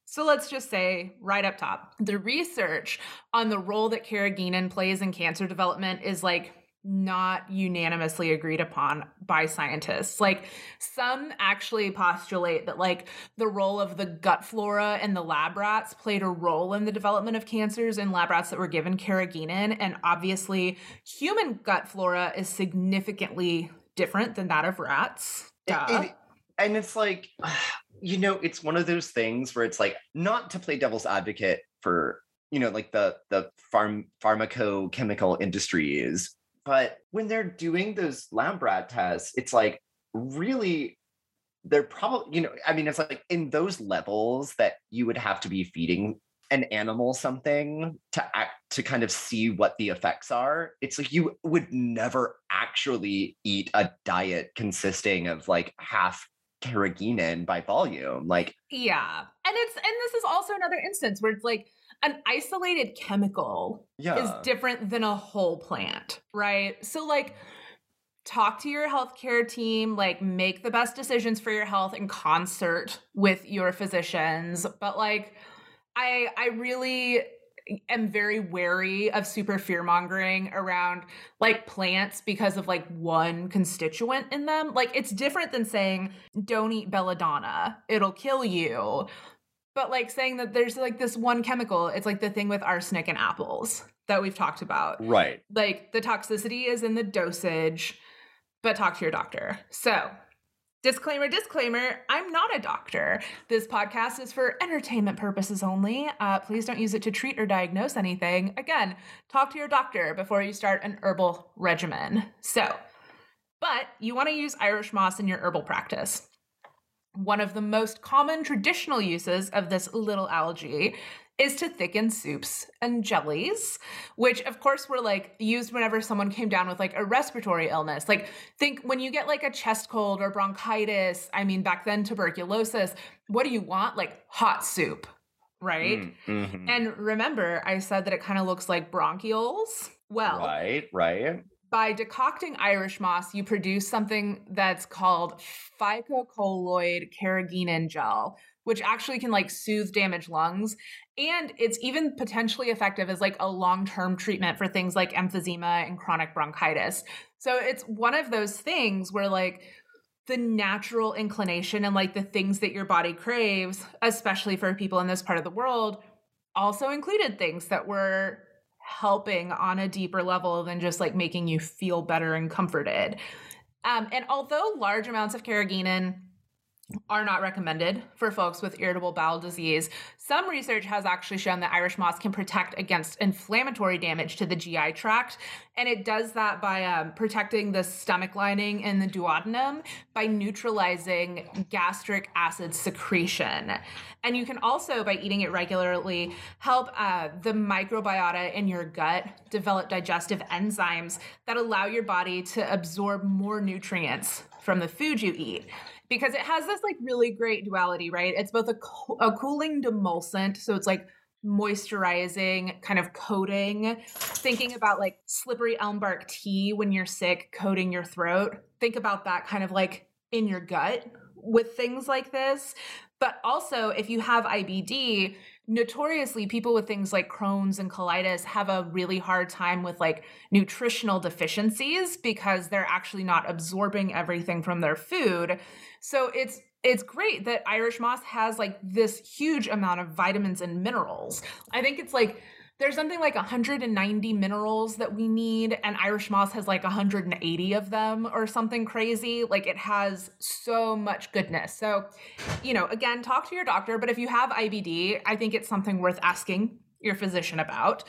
So let's just say right up top, the research on the role that carrageenan plays in cancer development is like not unanimously agreed upon by scientists. Like some actually postulate that like the role of the gut flora in the lab rats played a role in the development of cancers in lab rats that were given carrageenan. And obviously human gut flora is significantly different than that of rats. Duh. It, it, and it's like... You know, it's one of those things where it's like, not to play devil's advocate for, you know, like the the pharm pharmacochemical industries, but when they're doing those lab rat tests, it's like really they're probably, you know, I mean, it's like in those levels that you would have to be feeding an animal something to act to kind of see what the effects are. It's like you would never actually eat a diet consisting of like half carrageenan by volume, like yeah, and it's and this is also another instance where it's like an isolated chemical yeah. is different than a whole plant, right? So like, talk to your healthcare team, like make the best decisions for your health in concert with your physicians. But like, I I really am very wary of super fear-mongering around like plants because of like one constituent in them. Like it's different than saying don't eat belladonna, it'll kill you. But like saying that there's like this one chemical, it's like the thing with arsenic in apples that we've talked about. Right. Like the toxicity is in the dosage, but talk to your doctor. So disclaimer, disclaimer, I'm not a doctor. This podcast is for entertainment purposes only. Uh, please don't use it to treat or diagnose anything. Again, talk to your doctor before you start an herbal regimen. So, but you want to use Irish moss in your herbal practice. One of the most common traditional uses of this little algae is to thicken soups and jellies, which of course were like used whenever someone came down with like a respiratory illness. Like think when you get like a chest cold or bronchitis, I mean, back then tuberculosis, what do you want? Like hot soup, right? Mm-hmm. And remember I said that it kind of looks like bronchioles. Well, right, right. By decocting Irish moss, you produce something that's called phycocolloid carrageenan gel, which actually can like soothe damaged lungs. And it's even potentially effective as like a long-term treatment for things like emphysema and chronic bronchitis. So it's one of those things where like the natural inclination and like the things that your body craves, especially for people in this part of the world, also included things that were helping on a deeper level than just like making you feel better and comforted. Um, and although large amounts of carrageenan are not recommended for folks with irritable bowel disease, some research has actually shown that Irish moss can protect against inflammatory damage to the G I tract. And it does that by um, protecting the stomach lining and the duodenum by neutralizing gastric acid secretion. And you can also, by eating it regularly, help uh, the microbiota in your gut develop digestive enzymes that allow your body to absorb more nutrients from the food you eat. Because it has this like really great duality, right? It's both a, co- a cooling demulcent, so it's like moisturizing, kind of coating. Thinking about like slippery elm bark tea when you're sick, coating your throat. Think about that kind of like in your gut with things like this. But also if you have I B D, notoriously people with things like Crohn's and colitis have a really hard time with like nutritional deficiencies because they're actually not absorbing everything from their food. So it's it's great that Irish moss has like this huge amount of vitamins and minerals. I think it's like there's something like one hundred ninety minerals that we need, and Irish moss has like one hundred eighty of them or something crazy. Like it has so much goodness. So, you know, again, talk to your doctor, but if you have I B D, I think it's something worth asking your physician about.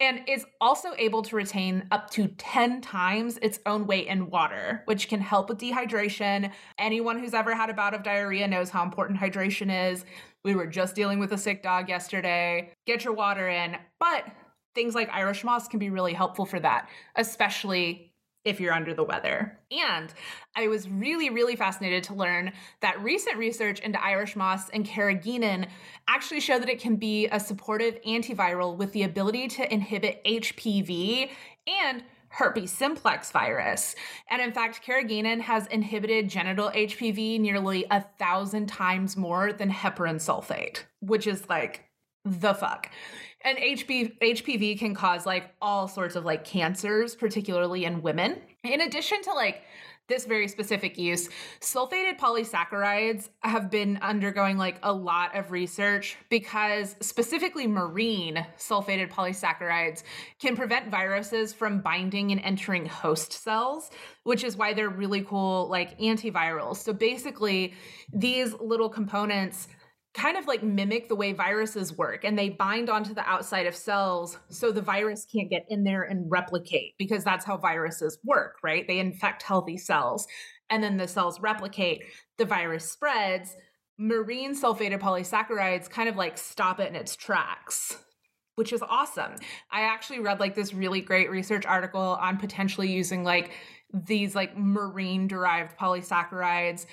And it's also able to retain up to ten times its own weight in water, which can help with dehydration. Anyone who's ever had a bout of diarrhea knows how important hydration is. We were just dealing with a sick dog yesterday. Get your water in. But things like Irish moss can be really helpful for that, especially if you're under the weather. And I was really, really fascinated to learn that recent research into Irish moss and carrageenan actually show that it can be a supportive antiviral with the ability to inhibit H P V and herpes simplex virus. And in fact, carrageenan has inhibited genital H P V nearly a thousand times more than heparin sulfate, which is like the fuck. And H P V can cause like all sorts of like cancers, particularly in women. In addition to like this very specific use, sulfated polysaccharides have been undergoing like a lot of research because specifically marine sulfated polysaccharides can prevent viruses from binding and entering host cells, which is why they're really cool like antivirals. So basically these little components kind of like mimic the way viruses work, and they bind onto the outside of cells so the virus can't get in there and replicate, because that's how viruses work, right? They infect healthy cells and then the cells replicate, the virus spreads. Marine sulfated polysaccharides kind of like stop it in its tracks, which is awesome. I actually read like this really great research article on potentially using like these like marine derived polysaccharides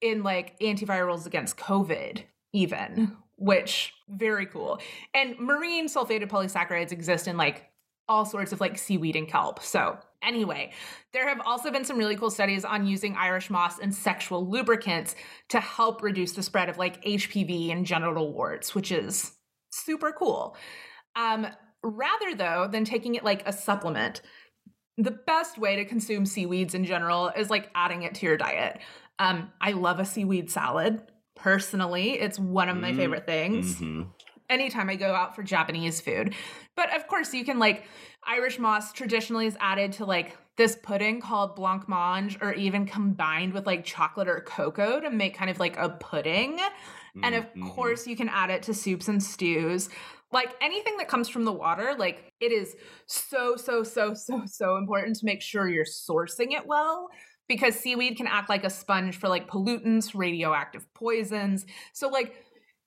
in like antivirals against COVID. Even, which very cool. And marine sulfated polysaccharides exist in like all sorts of like seaweed and kelp. So anyway, there have also been some really cool studies on using Irish moss and sexual lubricants to help reduce the spread of like H P V and genital warts, which is super cool. Um, rather though than taking it like a supplement, the best way to consume seaweeds in general is like adding it to your diet. Um, I love a seaweed salad. Personally, it's one of my favorite things. Mm-hmm. Anytime I go out for Japanese food. But of course, you can like Irish moss traditionally is added to like this pudding called blancmange, or even combined with like chocolate or cocoa to make kind of like a pudding. Mm-hmm. And of course, you can add it to soups and stews. Like anything that comes from the water, like it is so, so, so, so, so important to make sure you're sourcing it well, because seaweed can act like a sponge for like pollutants, radioactive poisons. So like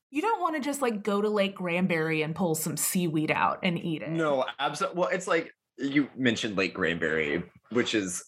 you don't want to just like go to Lake Granbury and pull some seaweed out and eat it. No, absolutely. Well, it's like you mentioned Lake Granbury, which is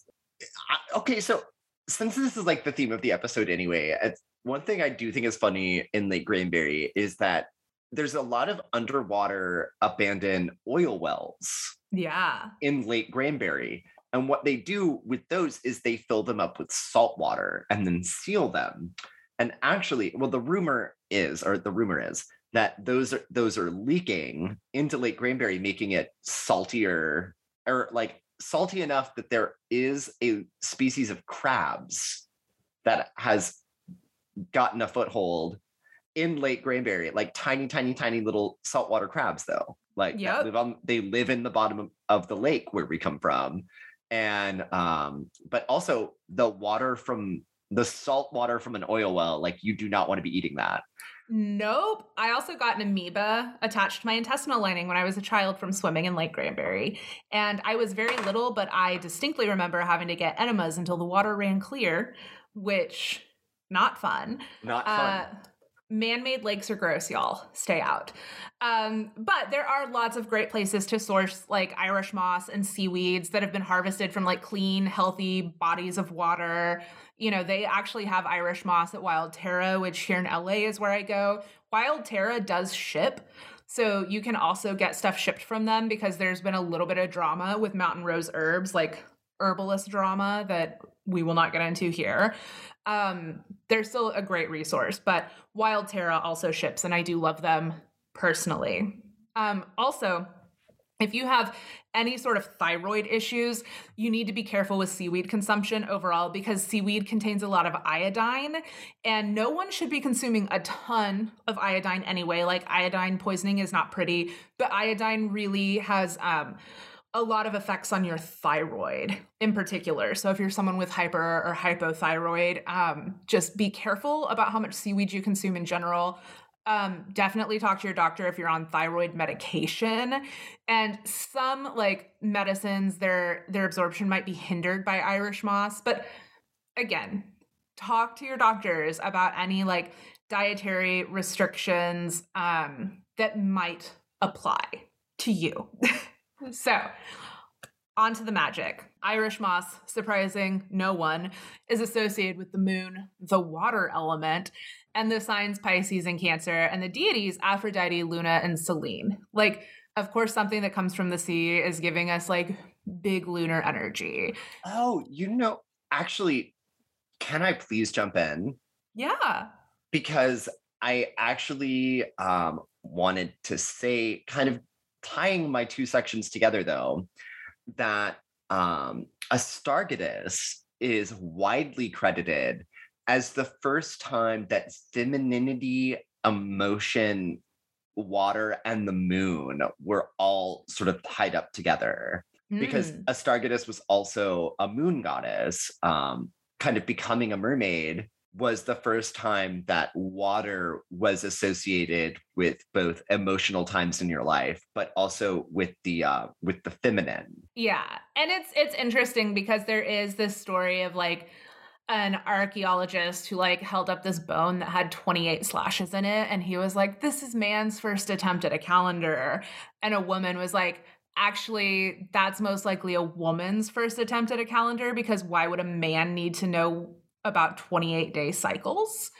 okay. So since this is like the theme of the episode anyway, it's, one thing I do think is funny in Lake Granbury is that there's a lot of underwater abandoned oil wells. Yeah. In Lake Granbury. And what they do with those is they fill them up with salt water and then seal them. And actually, well, the rumor is, or the rumor is that those are, those are leaking into Lake Granbury, making it saltier, or like salty enough that there is a species of crabs that has gotten a foothold in Lake Granbury, like tiny, tiny, tiny little saltwater crabs, though. Like yep. live on, they live in the bottom of the lake where we come from. And, um, but also the water from the salt water from an oil well, like you do not want to be eating that. Nope. I also got an amoeba attached to my intestinal lining when I was a child from swimming in Lake Granbury. And I was very little, but I distinctly remember having to get enemas until the water ran clear, which not fun. Not fun. Uh, Man-made lakes are gross, y'all. Stay out. Um, but there are lots of great places to source like Irish moss and seaweeds that have been harvested from like clean, healthy bodies of water. You know, they actually have Irish moss at Wild Terra, which here in L A is where I go. Wild Terra does ship. So you can also get stuff shipped from them, because there's been a little bit of drama with Mountain Rose Herbs, like herbalist drama that we will not get into here. Um, they're still a great resource, but Wild Terra also ships, and I do love them personally. Um, also, if you have any sort of thyroid issues, you need to be careful with seaweed consumption overall, because seaweed contains a lot of iodine, and no one should be consuming a ton of iodine anyway. Like, iodine poisoning is not pretty, but iodine really has um, a lot of effects on your thyroid in particular. So if you're someone with hyper or hypothyroid, um, just be careful about how much seaweed you consume in general. Um, definitely talk to your doctor if you're on thyroid medication. And some like medicines, their their absorption might be hindered by Irish moss. But again, talk to your doctors about any like dietary restrictions um, that might apply to you. So, on to the magic. Irish moss, surprising no one, is associated with the moon, the water element, and the signs Pisces and Cancer, and the deities Aphrodite, Luna, and Selene. Like, of course, something that comes from the sea is giving us, like, big lunar energy. Oh, you know, actually, can I please jump in? Yeah. Because I actually um, wanted to say, kind of tying my two sections together, though, that um, Atargatis is widely credited as the first time that femininity, emotion, water, and the moon were all sort of tied up together. Mm. Because Atargatis was also a moon goddess, um, kind of becoming a mermaid was the first time that water was associated with both emotional times in your life, but also with the uh, with the feminine. Yeah, and it's it's interesting because there is this story of like, an archaeologist who like held up this bone that had twenty-eight slashes in it. And he was like, this is man's first attempt at a calendar. And a woman was like, actually, that's most likely a woman's first attempt at a calendar, because why would a man need to know about twenty-eight day cycles?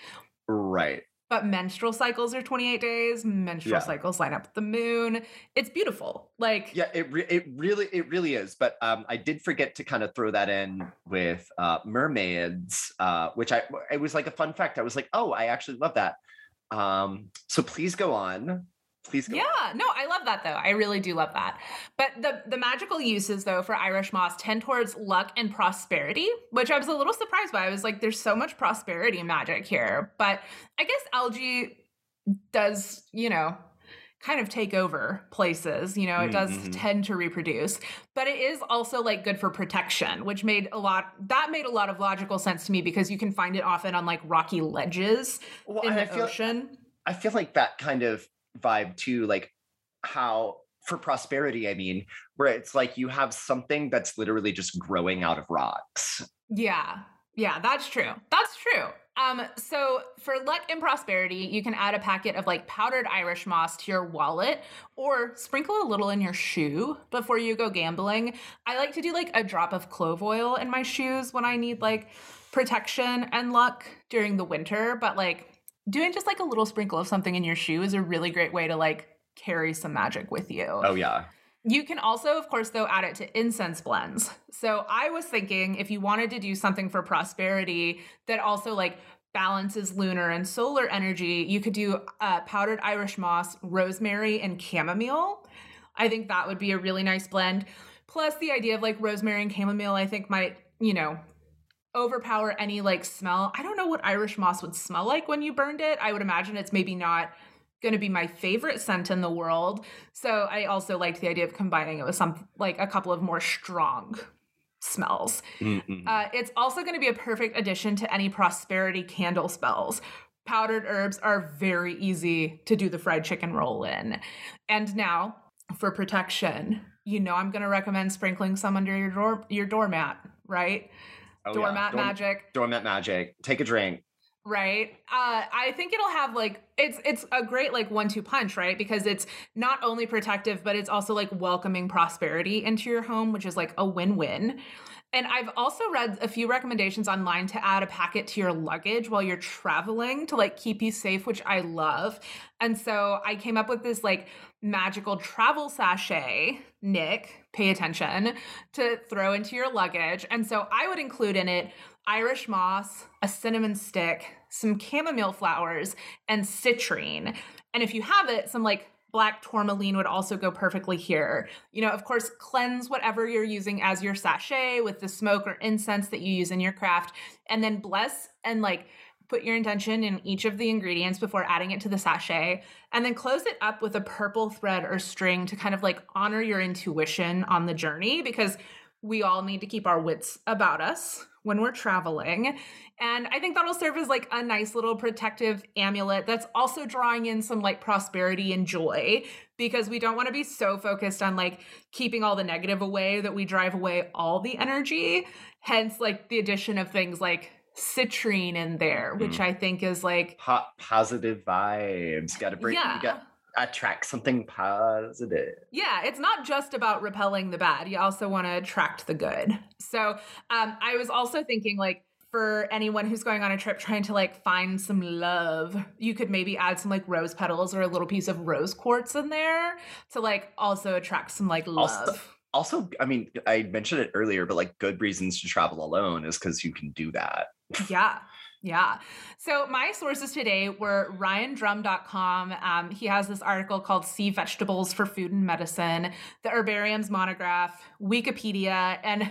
Right. But menstrual cycles are twenty-eight days. Menstrual yeah. cycles line up with the moon. It's beautiful. Like, yeah, it re- it really it really is. But um, I did forget to kind of throw that in with uh, mermaids, uh, which I it was like a fun fact. I was like, oh, I actually love that. Um, so please go on. Please go yeah, on. No, I love that though. I really do love that. But the the magical uses though for Irish moss tend towards luck and prosperity, which I was a little surprised by. I was like, there's so much prosperity magic here. But I guess algae does, you know, kind of take over places. You know, it does mm-hmm. tend to reproduce. But it is also like good for protection, which made a lot that made a lot of logical sense to me, because you can find it often on like rocky ledges well, in the I feel, ocean. I feel like that kind of vibe too, like how for prosperity, I mean, where it's like you have something that's literally just growing out of rocks. Yeah. Yeah, that's true. That's true. Um, so for luck and prosperity, you can add a packet of like powdered Irish moss to your wallet, or sprinkle a little in your shoe before you go gambling. I like to do like a drop of clove oil in my shoes when I need like protection and luck during the winter, but like doing just like a little sprinkle of something in your shoe is a really great way to like carry some magic with you. Oh, yeah. You can also, of course, though, add it to incense blends. So I was thinking if you wanted to do something for prosperity that also like balances lunar and solar energy, you could do uh, powdered Irish moss, rosemary, and chamomile. I think that would be a really nice blend. Plus the idea of like rosemary and chamomile, I think might, you know, overpower any like smell. I don't know what Irish moss would smell like when you burned it. I would imagine it's maybe not going to be my favorite scent in the world. So I also liked the idea of combining it with some like a couple of more strong smells. Mm-hmm. Uh, it's also going to be a perfect addition to any prosperity candle spells. Powdered herbs are very easy to do the fried chicken roll in. And now for protection, you know, I'm going to recommend sprinkling some under your door, your doormat, right? Oh, doormat yeah. Dorm- magic. Doormat magic. Take a drink. Right. Uh, I think it'll have like, it's it's a great like one two punch, right? Because it's not only protective, but it's also like welcoming prosperity into your home, which is like a win-win. And I've also read a few recommendations online to add a packet to your luggage while you're traveling to like keep you safe, which I love. And so I came up with this like magical travel sachet, Nick, pay attention, to throw into your luggage. And so I would include in it Irish moss, a cinnamon stick, some chamomile flowers, and citrine. And if you have it, some like black tourmaline would also go perfectly here. You know, of course, cleanse whatever you're using as your sachet with the smoke or incense that you use in your craft, and then bless and like put your intention in each of the ingredients before adding it to the sachet, and then close it up with a purple thread or string to kind of like honor your intuition on the journey, because we all need to keep our wits about us when we're traveling. And I think that'll serve as like a nice little protective amulet that's also drawing in some like prosperity and joy, because we don't want to be so focused on like keeping all the negative away that we drive away all the energy. Hence like the addition of things like citrine in there, which mm. I think is like hot positive vibes. Gotta bring yeah. you got attract something positive. Yeah, it's not just about repelling the bad. You also want to attract the good. So um, I was also thinking like for anyone who's going on a trip trying to like find some love, you could maybe add some like rose petals or a little piece of rose quartz in there to like also attract some like love. Also, also I mean, I mentioned it earlier, but like good reasons to travel alone is because you can do that. Yeah. Yeah. So my sources today were ryan drum dot com. Um, he has this article called Sea Vegetables for Food and Medicine, the Herbarium's monograph, Wikipedia, and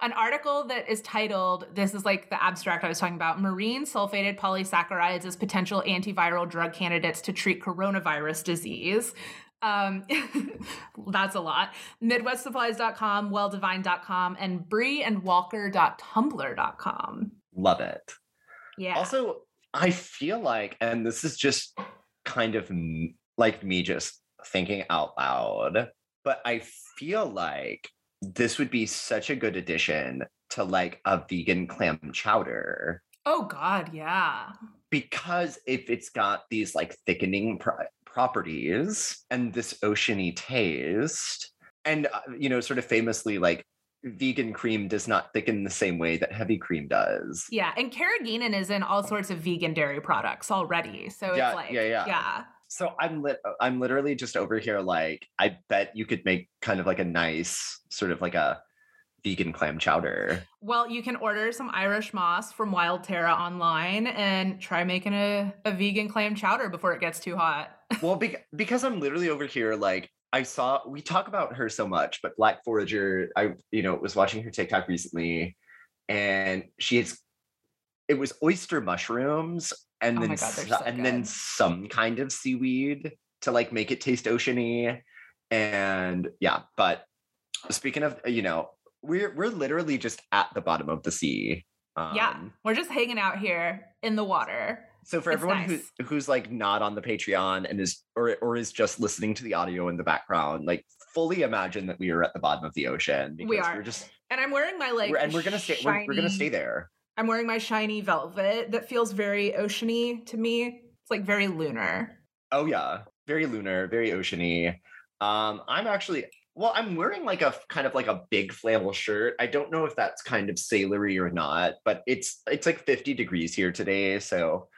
an article that is titled, this is like the abstract I was talking about, Marine Sulfated Polysaccharides as Potential Antiviral Drug Candidates to Treat Coronavirus Disease. Um, that's a lot. Midwest Supplies dot com, well divine dot com, and bree and walker dot tumblr dot com. Love it. Yeah. Also, I feel like, and this is just kind of m- like me just thinking out loud, but I feel like this would be such a good addition to like a vegan clam chowder. Oh God, yeah. Because if it's got these like thickening pro- properties and this oceany taste, and uh, you know, sort of famously like vegan cream does not thicken the same way that heavy cream does. Yeah, and carrageenan is in all sorts of vegan dairy products already, so yeah, it's like yeah, yeah, yeah. So I'm lit. I'm literally just over here. Like, I bet you could make kind of like a nice sort of like a vegan clam chowder. Well, you can order some Irish moss from Wild Terra online and try making a a vegan clam chowder before it gets too hot. Well, be- because I'm literally over here like. I saw, we talk about her so much, but Black Forager, I, you know, was watching her TikTok recently, and she has, it was oyster mushrooms and oh then, God, so, and good. then some kind of seaweed to like make it taste oceany. And yeah, but speaking of, you know, we're, we're literally just at the bottom of the sea. Um, yeah. We're just hanging out here in the water. So for it's everyone nice. who, who's like not on the Patreon and is or or is just listening to the audio in the background, like fully imagine that we are at the bottom of the ocean. Because we are. We're just, and I'm wearing my like we're, and we're gonna stay. Shiny, we're, we're gonna stay there. I'm wearing my shiny velvet that feels very oceany to me. It's like very lunar. Oh yeah, very lunar, very oceany. Um, I'm actually well. I'm wearing like a kind of like a big flannel shirt. I don't know if that's kind of sailory or not, but it's it's like fifty degrees here today, so.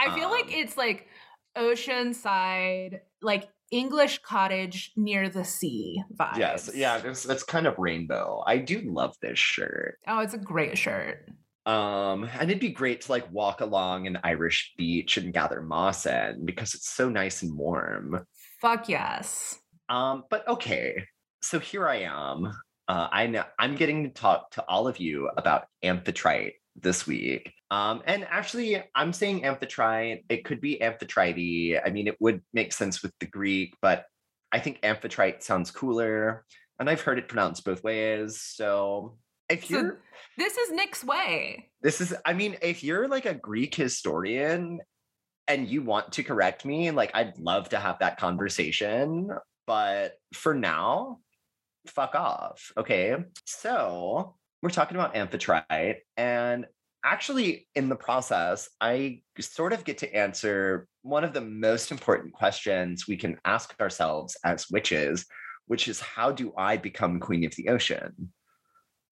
I feel um, like it's like oceanside, like English cottage near the sea vibes. Yes, yeah, it's, it's kind of rainbow. I do love this shirt. Oh, it's a great shirt. Um, and it'd be great to like walk along an Irish beach and gather moss in because it's so nice and warm. Fuck yes. Um, but okay, so here I am. Uh, I know I'm getting to talk to all of you about Amphitrite this week. Um, and actually, I'm saying Amphitrite. It could be Amphitrite. I mean, it would make sense with the Greek, but I think Amphitrite sounds cooler. And I've heard it pronounced both ways. So if you're... So this is Nick's way. This is... I mean, if you're like a Greek historian and you want to correct me, like, I'd love to have that conversation. But for now, fuck off. Okay? So we're talking about Amphitrite, and actually, in the process, I sort of get to answer one of the most important questions we can ask ourselves as witches, which is, how do I become queen of the ocean?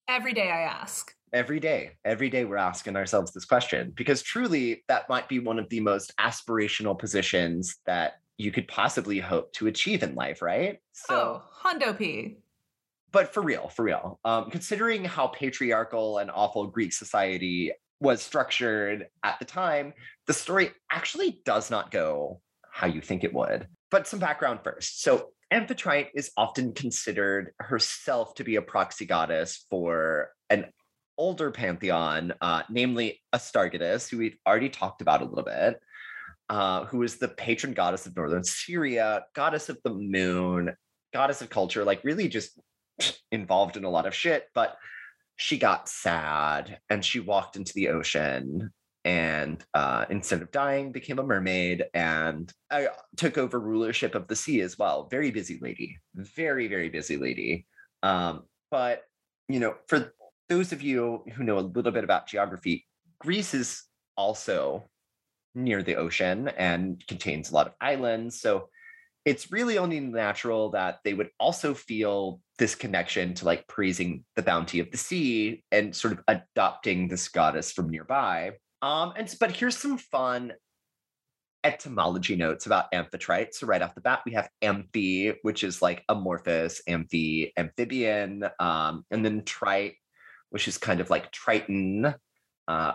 Every day I ask. Every day. Every day we're asking ourselves this question, because truly, that might be one of the most aspirational positions that you could possibly hope to achieve in life, right? So, oh, Hondo P. But for real, for real, um, considering how patriarchal and awful Greek society was structured at the time, the story actually does not go how you think it would. But some background first. So Amphitrite is often considered herself to be a proxy goddess for an older pantheon, uh, namely Atargatis, who we've already talked about a little bit, uh, who is the patron goddess of northern Syria, goddess of the moon, goddess of culture, like really just involved in a lot of shit. But she got sad and she walked into the ocean and uh, instead of dying, became a mermaid and uh, took over rulership of the sea as well. Very busy lady, very, very busy lady. Um, but, you know, for those of you who know a little bit about geography, Greece is also near the ocean and contains a lot of islands. So it's really only natural that they would also feel this connection to like praising the bounty of the sea and sort of adopting this goddess from nearby. Um, and but here's some fun etymology notes about Amphitrite. So right off the bat, we have amphi, which is like amorphous, amphi, amphibian, um, and then trite, which is kind of like Triton, uh,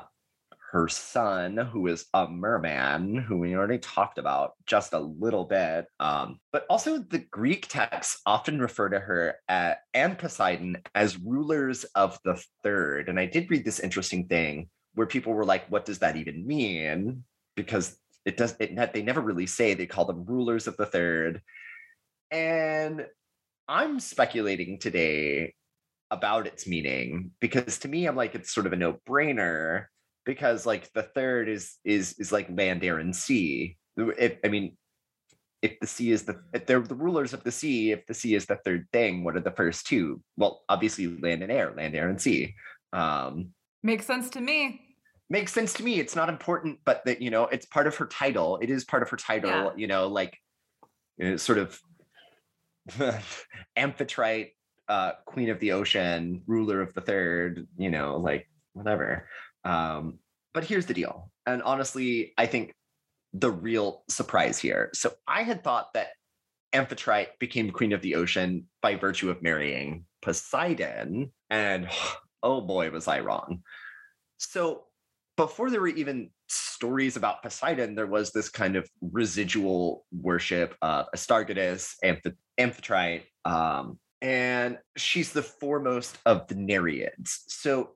her son, who is a merman, who we already talked about just a little bit. Um, but also the Greek texts often refer to her at, and Poseidon as rulers of the third. And I did read this interesting thing where people were like, what does that even mean? Because it does, it, they never really say, they call them rulers of the third. And I'm speculating today about its meaning, because to me, I'm like, it's sort of a no-brainer, because like the third is, is, is like land, air, and sea. If, I mean, if the sea is the, if they're the rulers of the sea, if the sea is the third thing, what are the first two? Well, obviously land and air, land, air, and sea. Um, Makes sense to me. Makes sense to me. It's not important, but that, you know, it's part of her title. It is part of her title, yeah. You know, like you know, sort of Amphitrite, uh, queen of the ocean, ruler of the third, you know, like whatever. Um, but here's the deal. And honestly, I think the real surprise here. So I had thought that Amphitrite became queen of the ocean by virtue of marrying Poseidon, and oh boy, was I wrong. So before there were even stories about Poseidon, there was this kind of residual worship of Atargatis, Amph- Amphitrite, um, and she's the foremost of the Nereids. So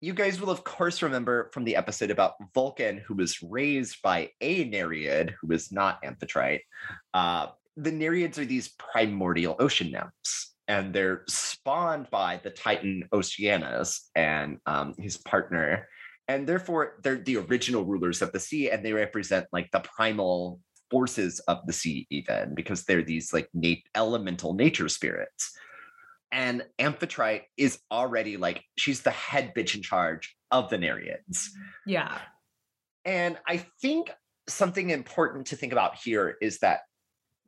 you guys will, of course, remember from the episode about Vulcan, who was raised by a Nereid, who was not Amphitrite. Uh, the Nereids are these primordial ocean nymphs, and they're spawned by the Titan Oceanus and um, his partner. And therefore, they're the original rulers of the sea, and they represent like the primal forces of the sea even, because they're these like nat- elemental nature spirits. And Amphitrite is already like, she's the head bitch in charge of the Nereids. Yeah. And I think something important to think about here is that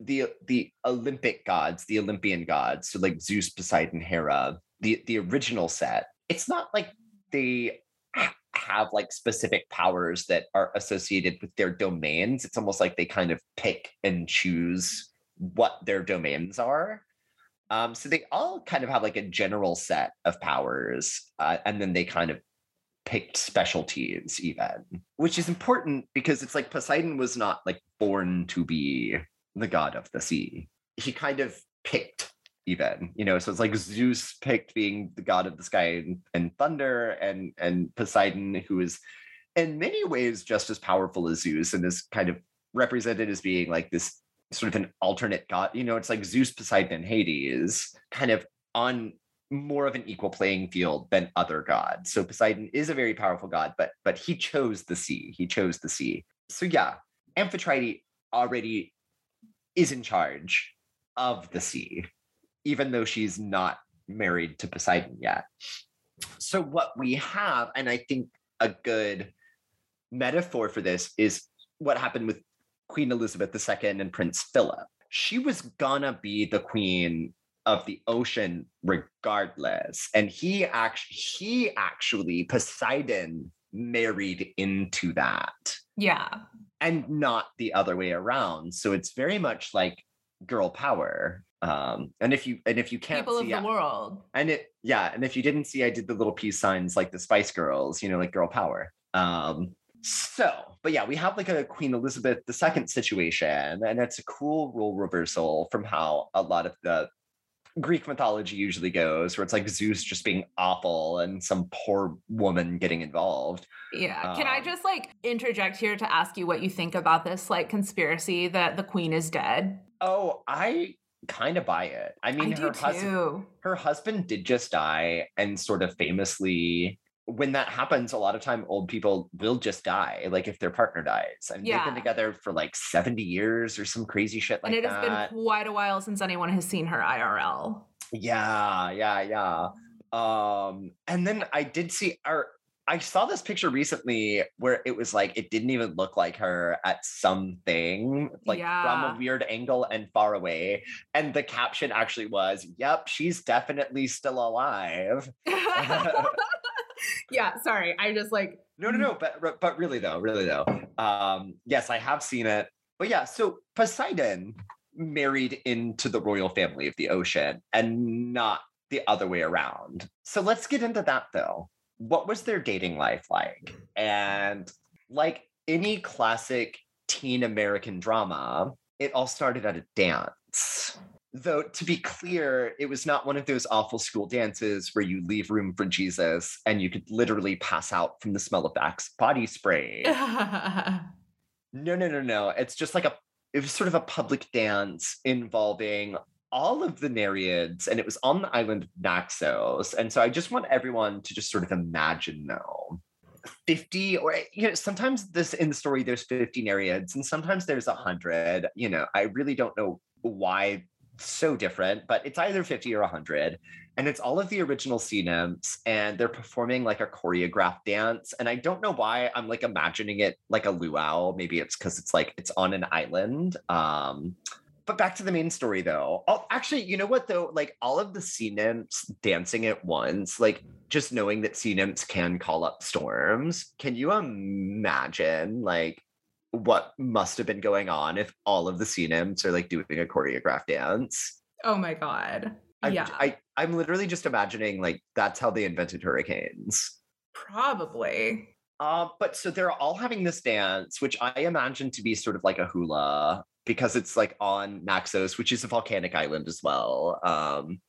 the the Olympic gods, the Olympian gods, so like Zeus, Poseidon, Hera, the, the original set, it's not like they have like specific powers that are associated with their domains. It's almost like they kind of pick and choose what their domains are. Um, so they all kind of have like a general set of powers, uh, and then they kind of picked specialties even, which is important because it's like Poseidon was not like born to be the god of the sea. He kind of picked even, you know, so it's like Zeus picked being the god of the sky and, and thunder, and and Poseidon, who is in many ways just as powerful as Zeus and is kind of represented as being like this sort of an alternate god, you know, it's like Zeus, Poseidon, and Hades kind of on more of an equal playing field than other gods. So Poseidon is a very powerful god, but but he chose the sea. He chose the sea. So yeah, Amphitrite already is in charge of the sea, even though she's not married to Poseidon yet. So what we have, and I think a good metaphor for this, is what happened with Queen Elizabeth the Second and Prince Philip. She was gonna be the queen of the ocean regardless. And he actually, he actually, Poseidon married into that. Yeah. And not the other way around. So it's very much like girl power. Um, and if you and if you can't people see, of the I, world. And it yeah, and if you didn't see, I did the little peace signs like the Spice Girls, you know, like girl power. Um, So, but yeah, we have like a Queen Elizabeth the Second situation, and it's a cool role reversal from how a lot of the Greek mythology usually goes, where it's like Zeus just being awful and some poor woman getting involved. Yeah. Um, Can I just like interject here to ask you what you think about this like conspiracy that the queen is dead? Oh, I kind of buy it. I mean, I her, hus- her husband did just die, and sort of famously, when that happens, a lot of time old people will just die, like if their partner dies. And yeah. they've been together for like seventy years or some crazy shit like that. And it that. has been quite a while since anyone has seen her I R L. Yeah, yeah, yeah. Um, and then I did see, or I saw this picture recently where it was like, it didn't even look like her at something, like yeah. from a weird angle and far away. And the caption actually was, yep, she's definitely still alive. Yeah, sorry. I just like no, no, no. But but really though, really though. Um, yes, I have seen it. But yeah, so Poseidon married into the royal family of the ocean, and not the other way around. So let's get into that though. What was their dating life like? And like any classic teen American drama, it all started at a dance. Though, to be clear, it was not one of those awful school dances where you leave room for Jesus and you could literally pass out from the smell of Axe body spray. No, no, no, no. It's just like a, it was sort of a public dance involving all of the Nereids, and it was on the island of Naxos. And so I just want everyone to just sort of imagine, though, fifty or, you know, sometimes this in the story, there's fifty Nereids and sometimes there's one hundred. You know, I really don't know why so different, but it's either fifty or one hundred, and it's all of the original sea nymphs, and they're performing like a choreographed dance. And I don't know why I'm like imagining it like a luau. Maybe it's because it's like it's on an island. Um but back to the main story though. Oh, actually, you know what though, like all of the sea nymphs dancing at once, like just knowing that sea nymphs can call up storms, can you imagine like what must have been going on if all of the sea nymphs are like doing a choreographed dance? Oh my god. I'm, yeah. I, I'm literally just imagining like that's how they invented hurricanes. Probably. Uh, but so they're all having this dance, which I imagine to be sort of like a hula, because it's like on Naxos, which is a volcanic island as well. Um,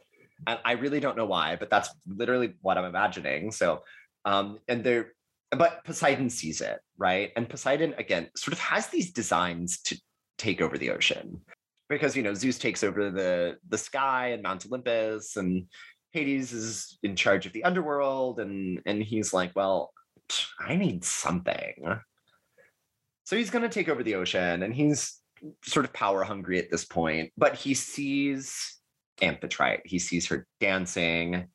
and I really don't know why, but that's literally what I'm imagining. So, um, and they're But Poseidon sees it, right? And Poseidon, again, sort of has these designs to take over the ocean. Because, you know, Zeus takes over the, the sky and Mount Olympus, and Hades is in charge of the underworld. And, and he's like, well, I need something. So he's going to take over the ocean, and he's sort of power hungry at this point. But he sees Amphitrite. He sees her dancing.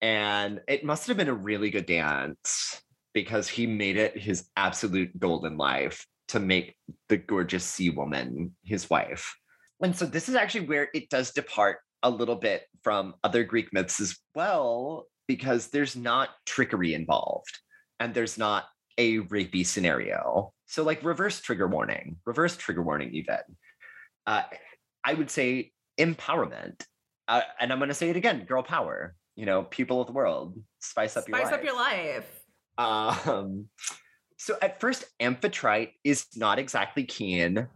And it must have been a really good dance, because he made it his absolute goal in life to make the gorgeous sea woman his wife. And so this is actually where it does depart a little bit from other Greek myths as well, because there's not trickery involved, and there's not a rapey scenario. So like reverse trigger warning, reverse trigger warning even. Uh, I would say empowerment. Uh, and I'm going to say it again, girl power. You know, people of the world, spice up your life. Spice up your life. Um, so at first, Amphitrite is not exactly keen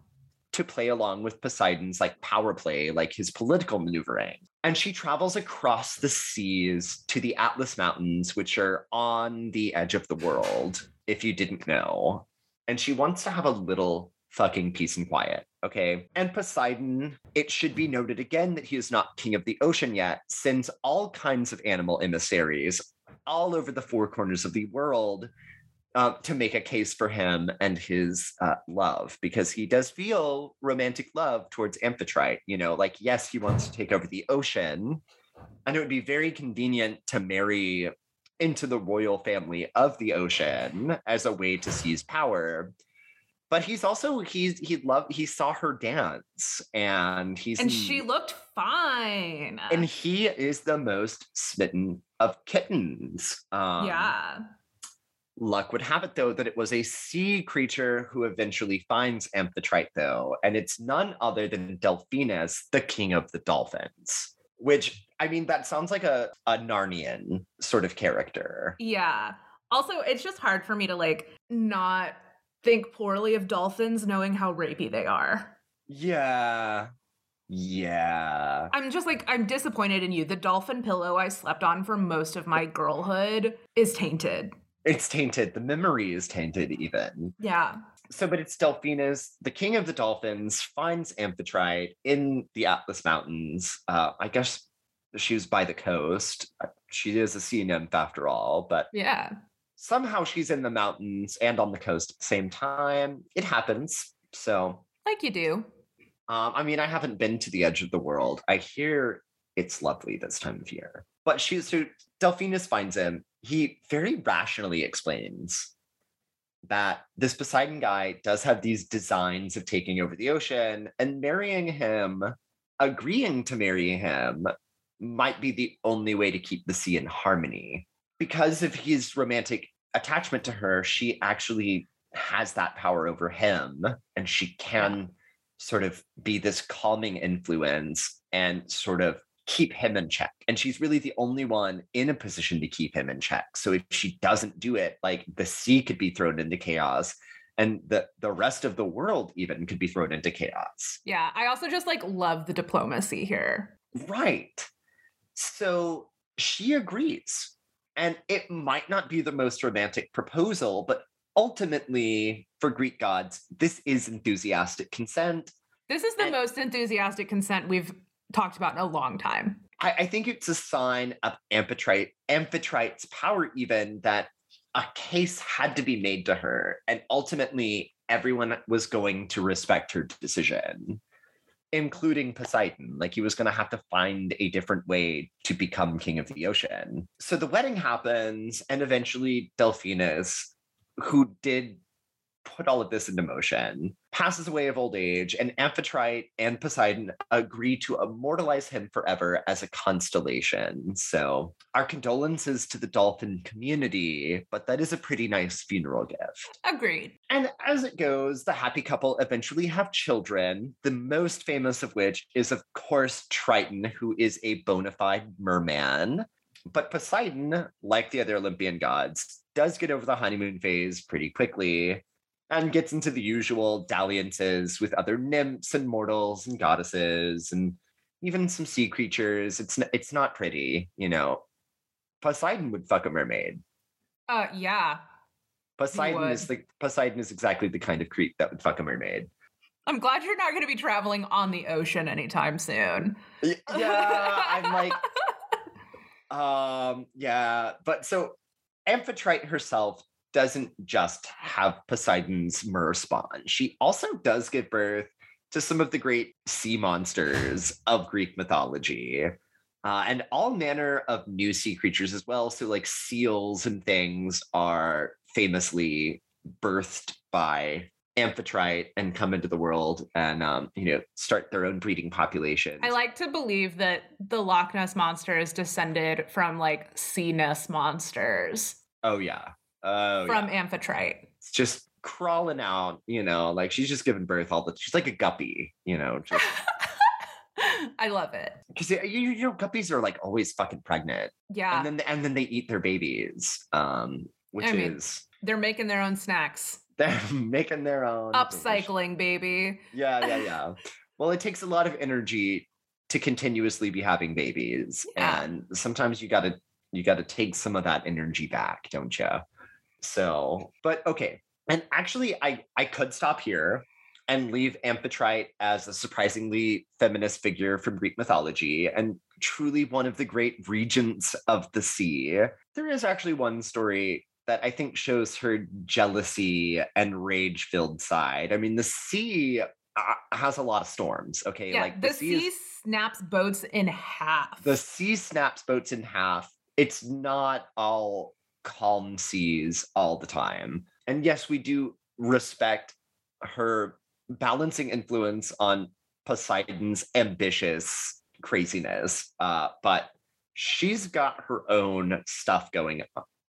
to play along with Poseidon's like power play, like his political maneuvering. And she travels across the seas to the Atlas Mountains, which are on the edge of the world, if you didn't know. And she wants to have a little fucking peace and quiet. Okay. And Poseidon, it should be noted again that he is not king of the ocean yet, sends all kinds of animal emissaries all over the four corners of the world uh, to make a case for him and his uh, love, because he does feel romantic love towards Amphitrite. You know, like, yes, he wants to take over the ocean, and it would be very convenient to marry into the royal family of the ocean as a way to seize power. But he's also, he's, he loved, he saw her dance, and he's. And she looked fine. And he is the most smitten of kittens. Um, yeah. Luck would have it, though, that it was a sea creature who eventually finds Amphitrite, though. And it's none other than Delphinus, the king of the dolphins, which, I mean, that sounds like a, a Narnian sort of character. Yeah. Also, it's just hard for me to like not think poorly of dolphins knowing how rapey they are. Yeah. Yeah. I'm just like, I'm disappointed in you. The dolphin pillow I slept on for most of my girlhood is tainted. It's tainted. The memory is tainted even. Yeah. So, but it's Delphinus, the king of the dolphins, finds Amphitrite in the Atlas Mountains. Uh, I guess she was by the coast. She is a sea nymph after all, but yeah. Somehow she's in the mountains and on the coast at the same time. It happens. So, like you do. Um, I mean, I haven't been to the edge of the world. I hear it's lovely this time of year. But she, so Delphinus finds him. He very rationally explains that this Poseidon guy does have these designs of taking over the ocean, and marrying him, agreeing to marry him, might be the only way to keep the sea in harmony. Because of his romantic attachment to her, she actually has that power over him, and she can yeah. sort of be this calming influence and sort of keep him in check. And she's really the only one in a position to keep him in check. So if she doesn't do it, like the sea could be thrown into chaos, and the, the rest of the world even could be thrown into chaos. Yeah. I also just like love the diplomacy here. Right. So she agrees, and it might not be the most romantic proposal, but ultimately for Greek gods, this is enthusiastic consent. This is the and- most enthusiastic consent we've talked about in a long time. I, I think it's a sign of Amphitrite, Amphitrite's power even, that a case had to be made to her, and ultimately everyone was going to respect her decision, including Poseidon. Like, he was going to have to find a different way to become king of the ocean. So the wedding happens, and eventually Delphinus, who did put all of this into motion, passes away of old age, and Amphitrite and Poseidon agree to immortalize him forever as a constellation. So our condolences to the dolphin community, but that is a pretty nice funeral gift. Agreed. And as it goes, the happy couple eventually have children, the most famous of which is, of course, Triton, who is a bona fide merman. But Poseidon, like the other Olympian gods, does get over the honeymoon phase pretty quickly, and gets into the usual dalliances with other nymphs and mortals and goddesses and even some sea creatures. It's n- it's not pretty, you know. Poseidon would fuck a mermaid. Uh, yeah. Poseidon is like Poseidon is exactly the kind of creep that would fuck a mermaid. I'm glad you're not going to be traveling on the ocean anytime soon. Yeah, I'm like, um, yeah. But so Amphitrite herself doesn't just have Poseidon's mer spawn. She also does give birth to some of the great sea monsters of Greek mythology, uh, and all manner of new sea creatures as well. So like seals and things are famously birthed by Amphitrite and come into the world and, um, you know, start their own breeding populations. I like to believe that the Loch Ness monster is descended from like sea ness monsters. Oh yeah. Oh, from yeah. Amphitrite. It's just crawling out, you know, like she's just giving birth all the, she's like a guppy, you know. Just... I love it. Because, you, you know, guppies are like always fucking pregnant. Yeah. And then, and then they eat their babies, um, which I mean, is. They're making their own snacks. They're making their own. Upcycling, delicious. Baby. Yeah, yeah, yeah. Well, it takes a lot of energy to continuously be having babies. Yeah. And sometimes you gotta, you gotta take some of that energy back, don't you? So, but okay. And actually, I, I could stop here and leave Amphitrite as a surprisingly feminist figure from Greek mythology and truly one of the great regents of the sea. There is actually one story that I think shows her jealousy and rage-filled side. I mean, the sea uh, has a lot of storms, okay? Yeah, like the, the sea, sea is, snaps boats in half. The sea snaps boats in half. It's not all calm seas all the time. And yes, we do respect her balancing influence on Poseidon's ambitious craziness, uh, but she's got her own stuff going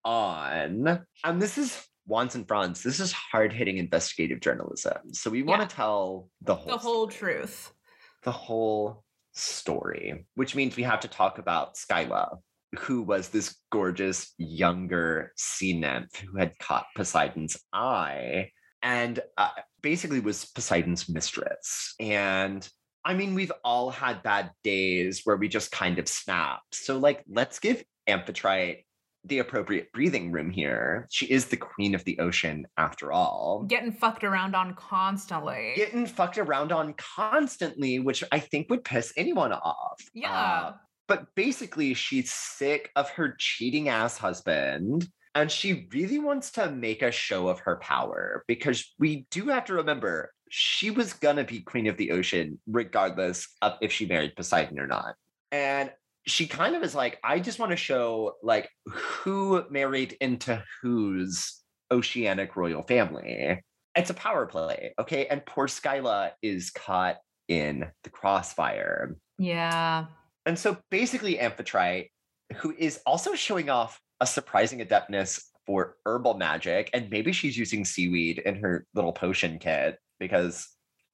on. And this is Wands and Fronds. This is hard-hitting investigative journalism. So we want to yeah. tell the whole The whole story. truth. The whole story, which means we have to talk about Scylla, who was this gorgeous younger sea nymph who had caught Poseidon's eye and uh, basically was Poseidon's mistress. And I mean, we've all had bad days where we just kind of snap. So like, let's give Amphitrite the appropriate breathing room here. She is the queen of the ocean after all. Getting fucked around on constantly. Getting fucked around on constantly, which I think would piss anyone off. Yeah. Uh, but basically she's sick of her cheating ass husband and she really wants to make a show of her power, because we do have to remember she was gonna be queen of the ocean regardless of if she married Poseidon or not. And she kind of is like, I just want to show like who married into whose oceanic royal family. It's a power play, okay? And poor Scylla is caught in the crossfire. Yeah. And so basically Amphitrite, who is also showing off a surprising adeptness for herbal magic, and maybe she's using seaweed in her little potion kit because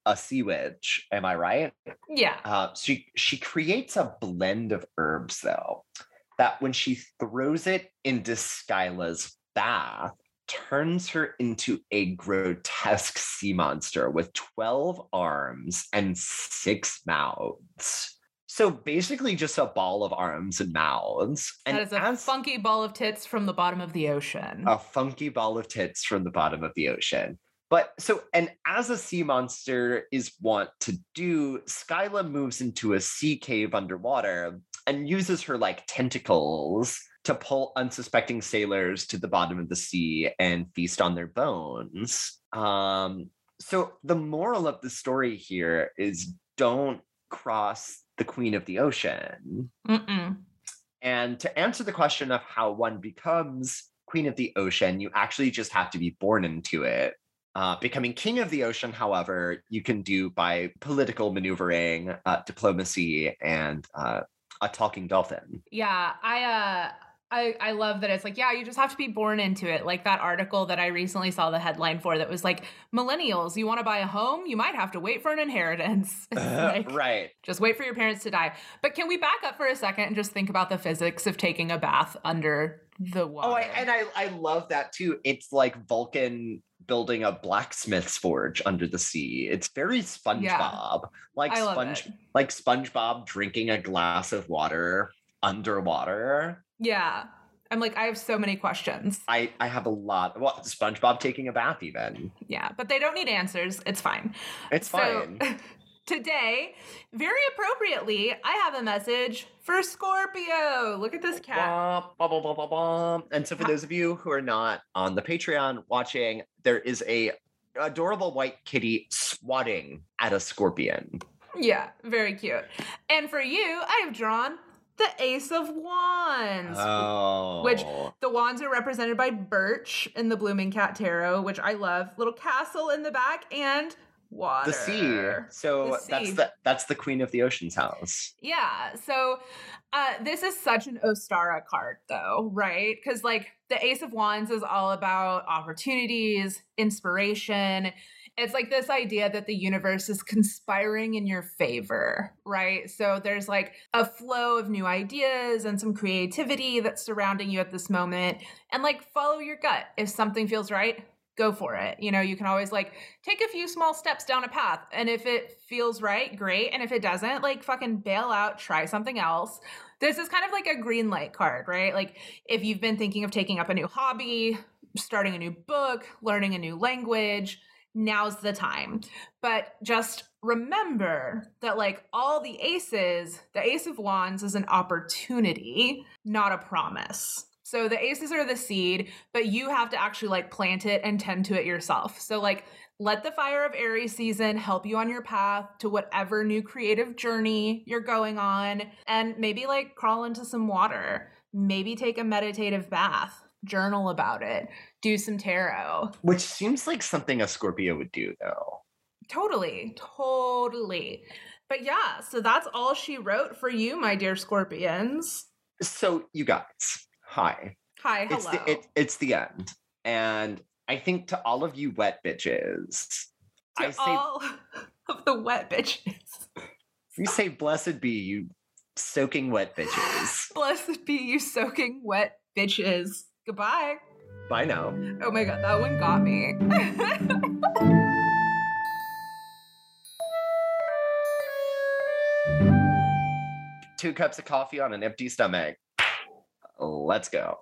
a sea witch, am I right? Yeah. Uh, she she creates a blend of herbs, though, that when she throws it into Scylla's bath, turns her into a grotesque sea monster with twelve arms and six mouths. So basically just a ball of arms and mouths. And that is a as, funky ball of tits from the bottom of the ocean. A funky ball of tits from the bottom of the ocean. But so, and as a sea monster is wont to do, Scylla moves into a sea cave underwater and uses her like tentacles to pull unsuspecting sailors to the bottom of the sea and feast on their bones. Um, so the moral of the story here is don't cross the queen of the ocean. Mm-mm. And to answer the question of how one becomes queen of the ocean, you actually just have to be born into it. Uh, becoming king of the ocean, however, you can do by political maneuvering, uh, diplomacy, and uh, a talking dolphin. Yeah, I, uh, I I love that it's like, yeah, you just have to be born into it. Like that article that I recently saw the headline for that was like, millennials, you want to buy a home? You might have to wait for an inheritance. Like, right. Just wait for your parents to die. But can we back up for a second and just think about the physics of taking a bath under the water? Oh, I, and I, I love that too. It's like Vulcan building a blacksmith's forge under the sea. It's very SpongeBob. Yeah. Like Sponge, it. like SpongeBob drinking a glass of water underwater. Yeah. I'm like, I have so many questions. I, I have a lot. Well, SpongeBob taking a bath even. Yeah, but they don't need answers. It's fine. It's so, fine. Today, very appropriately, I have a message for Scorpio. Look at this cat. Bah, bah, bah, bah, bah. And so for those of you who are not on the Patreon watching, there is a adorable white kitty swatting at a scorpion. Yeah, very cute. And for you, I have drawn the Ace of Wands. Oh. Which the wands are represented by birch in the Blooming Cat Tarot, which I love. Little castle in the back and water. The sea. So the sea. that's the that's the queen of the ocean's house. Yeah. So uh, this is such an Ostara card though, right? Because like the Ace of Wands is all about opportunities, inspiration. It's like this idea that the universe is conspiring in your favor, right? So there's like a flow of new ideas and some creativity that's surrounding you at this moment. And like follow your gut. If something feels right, go for it. You know, you can always like take a few small steps down a path. And if it feels right, great. And if it doesn't, like fucking bail out, try something else. This is kind of like a green light card, right? Like if you've been thinking of taking up a new hobby, starting a new book, learning a new language, now's the time. But just remember that like all the aces, the Ace of Wands is an opportunity, not a promise. So the aces are the seed, but you have to actually like plant it and tend to it yourself. So like let the fire of Aries season help you on your path to whatever new creative journey you're going on, and maybe like crawl into some water, maybe take a meditative bath, journal about it, do some tarot. Which seems like something a Scorpio would do though. Totally, totally. But yeah, so that's all she wrote for you, my dear Scorpions. So you guys. Hi. Hi, hello. It's the, it, it's the end. And I think to all of you wet bitches, to I say all of the wet bitches. You say blessed be you soaking wet bitches. Blessed be you soaking wet bitches. Goodbye. Bye now. Oh my god, that one got me. Two cups of coffee on an empty stomach. Let's go.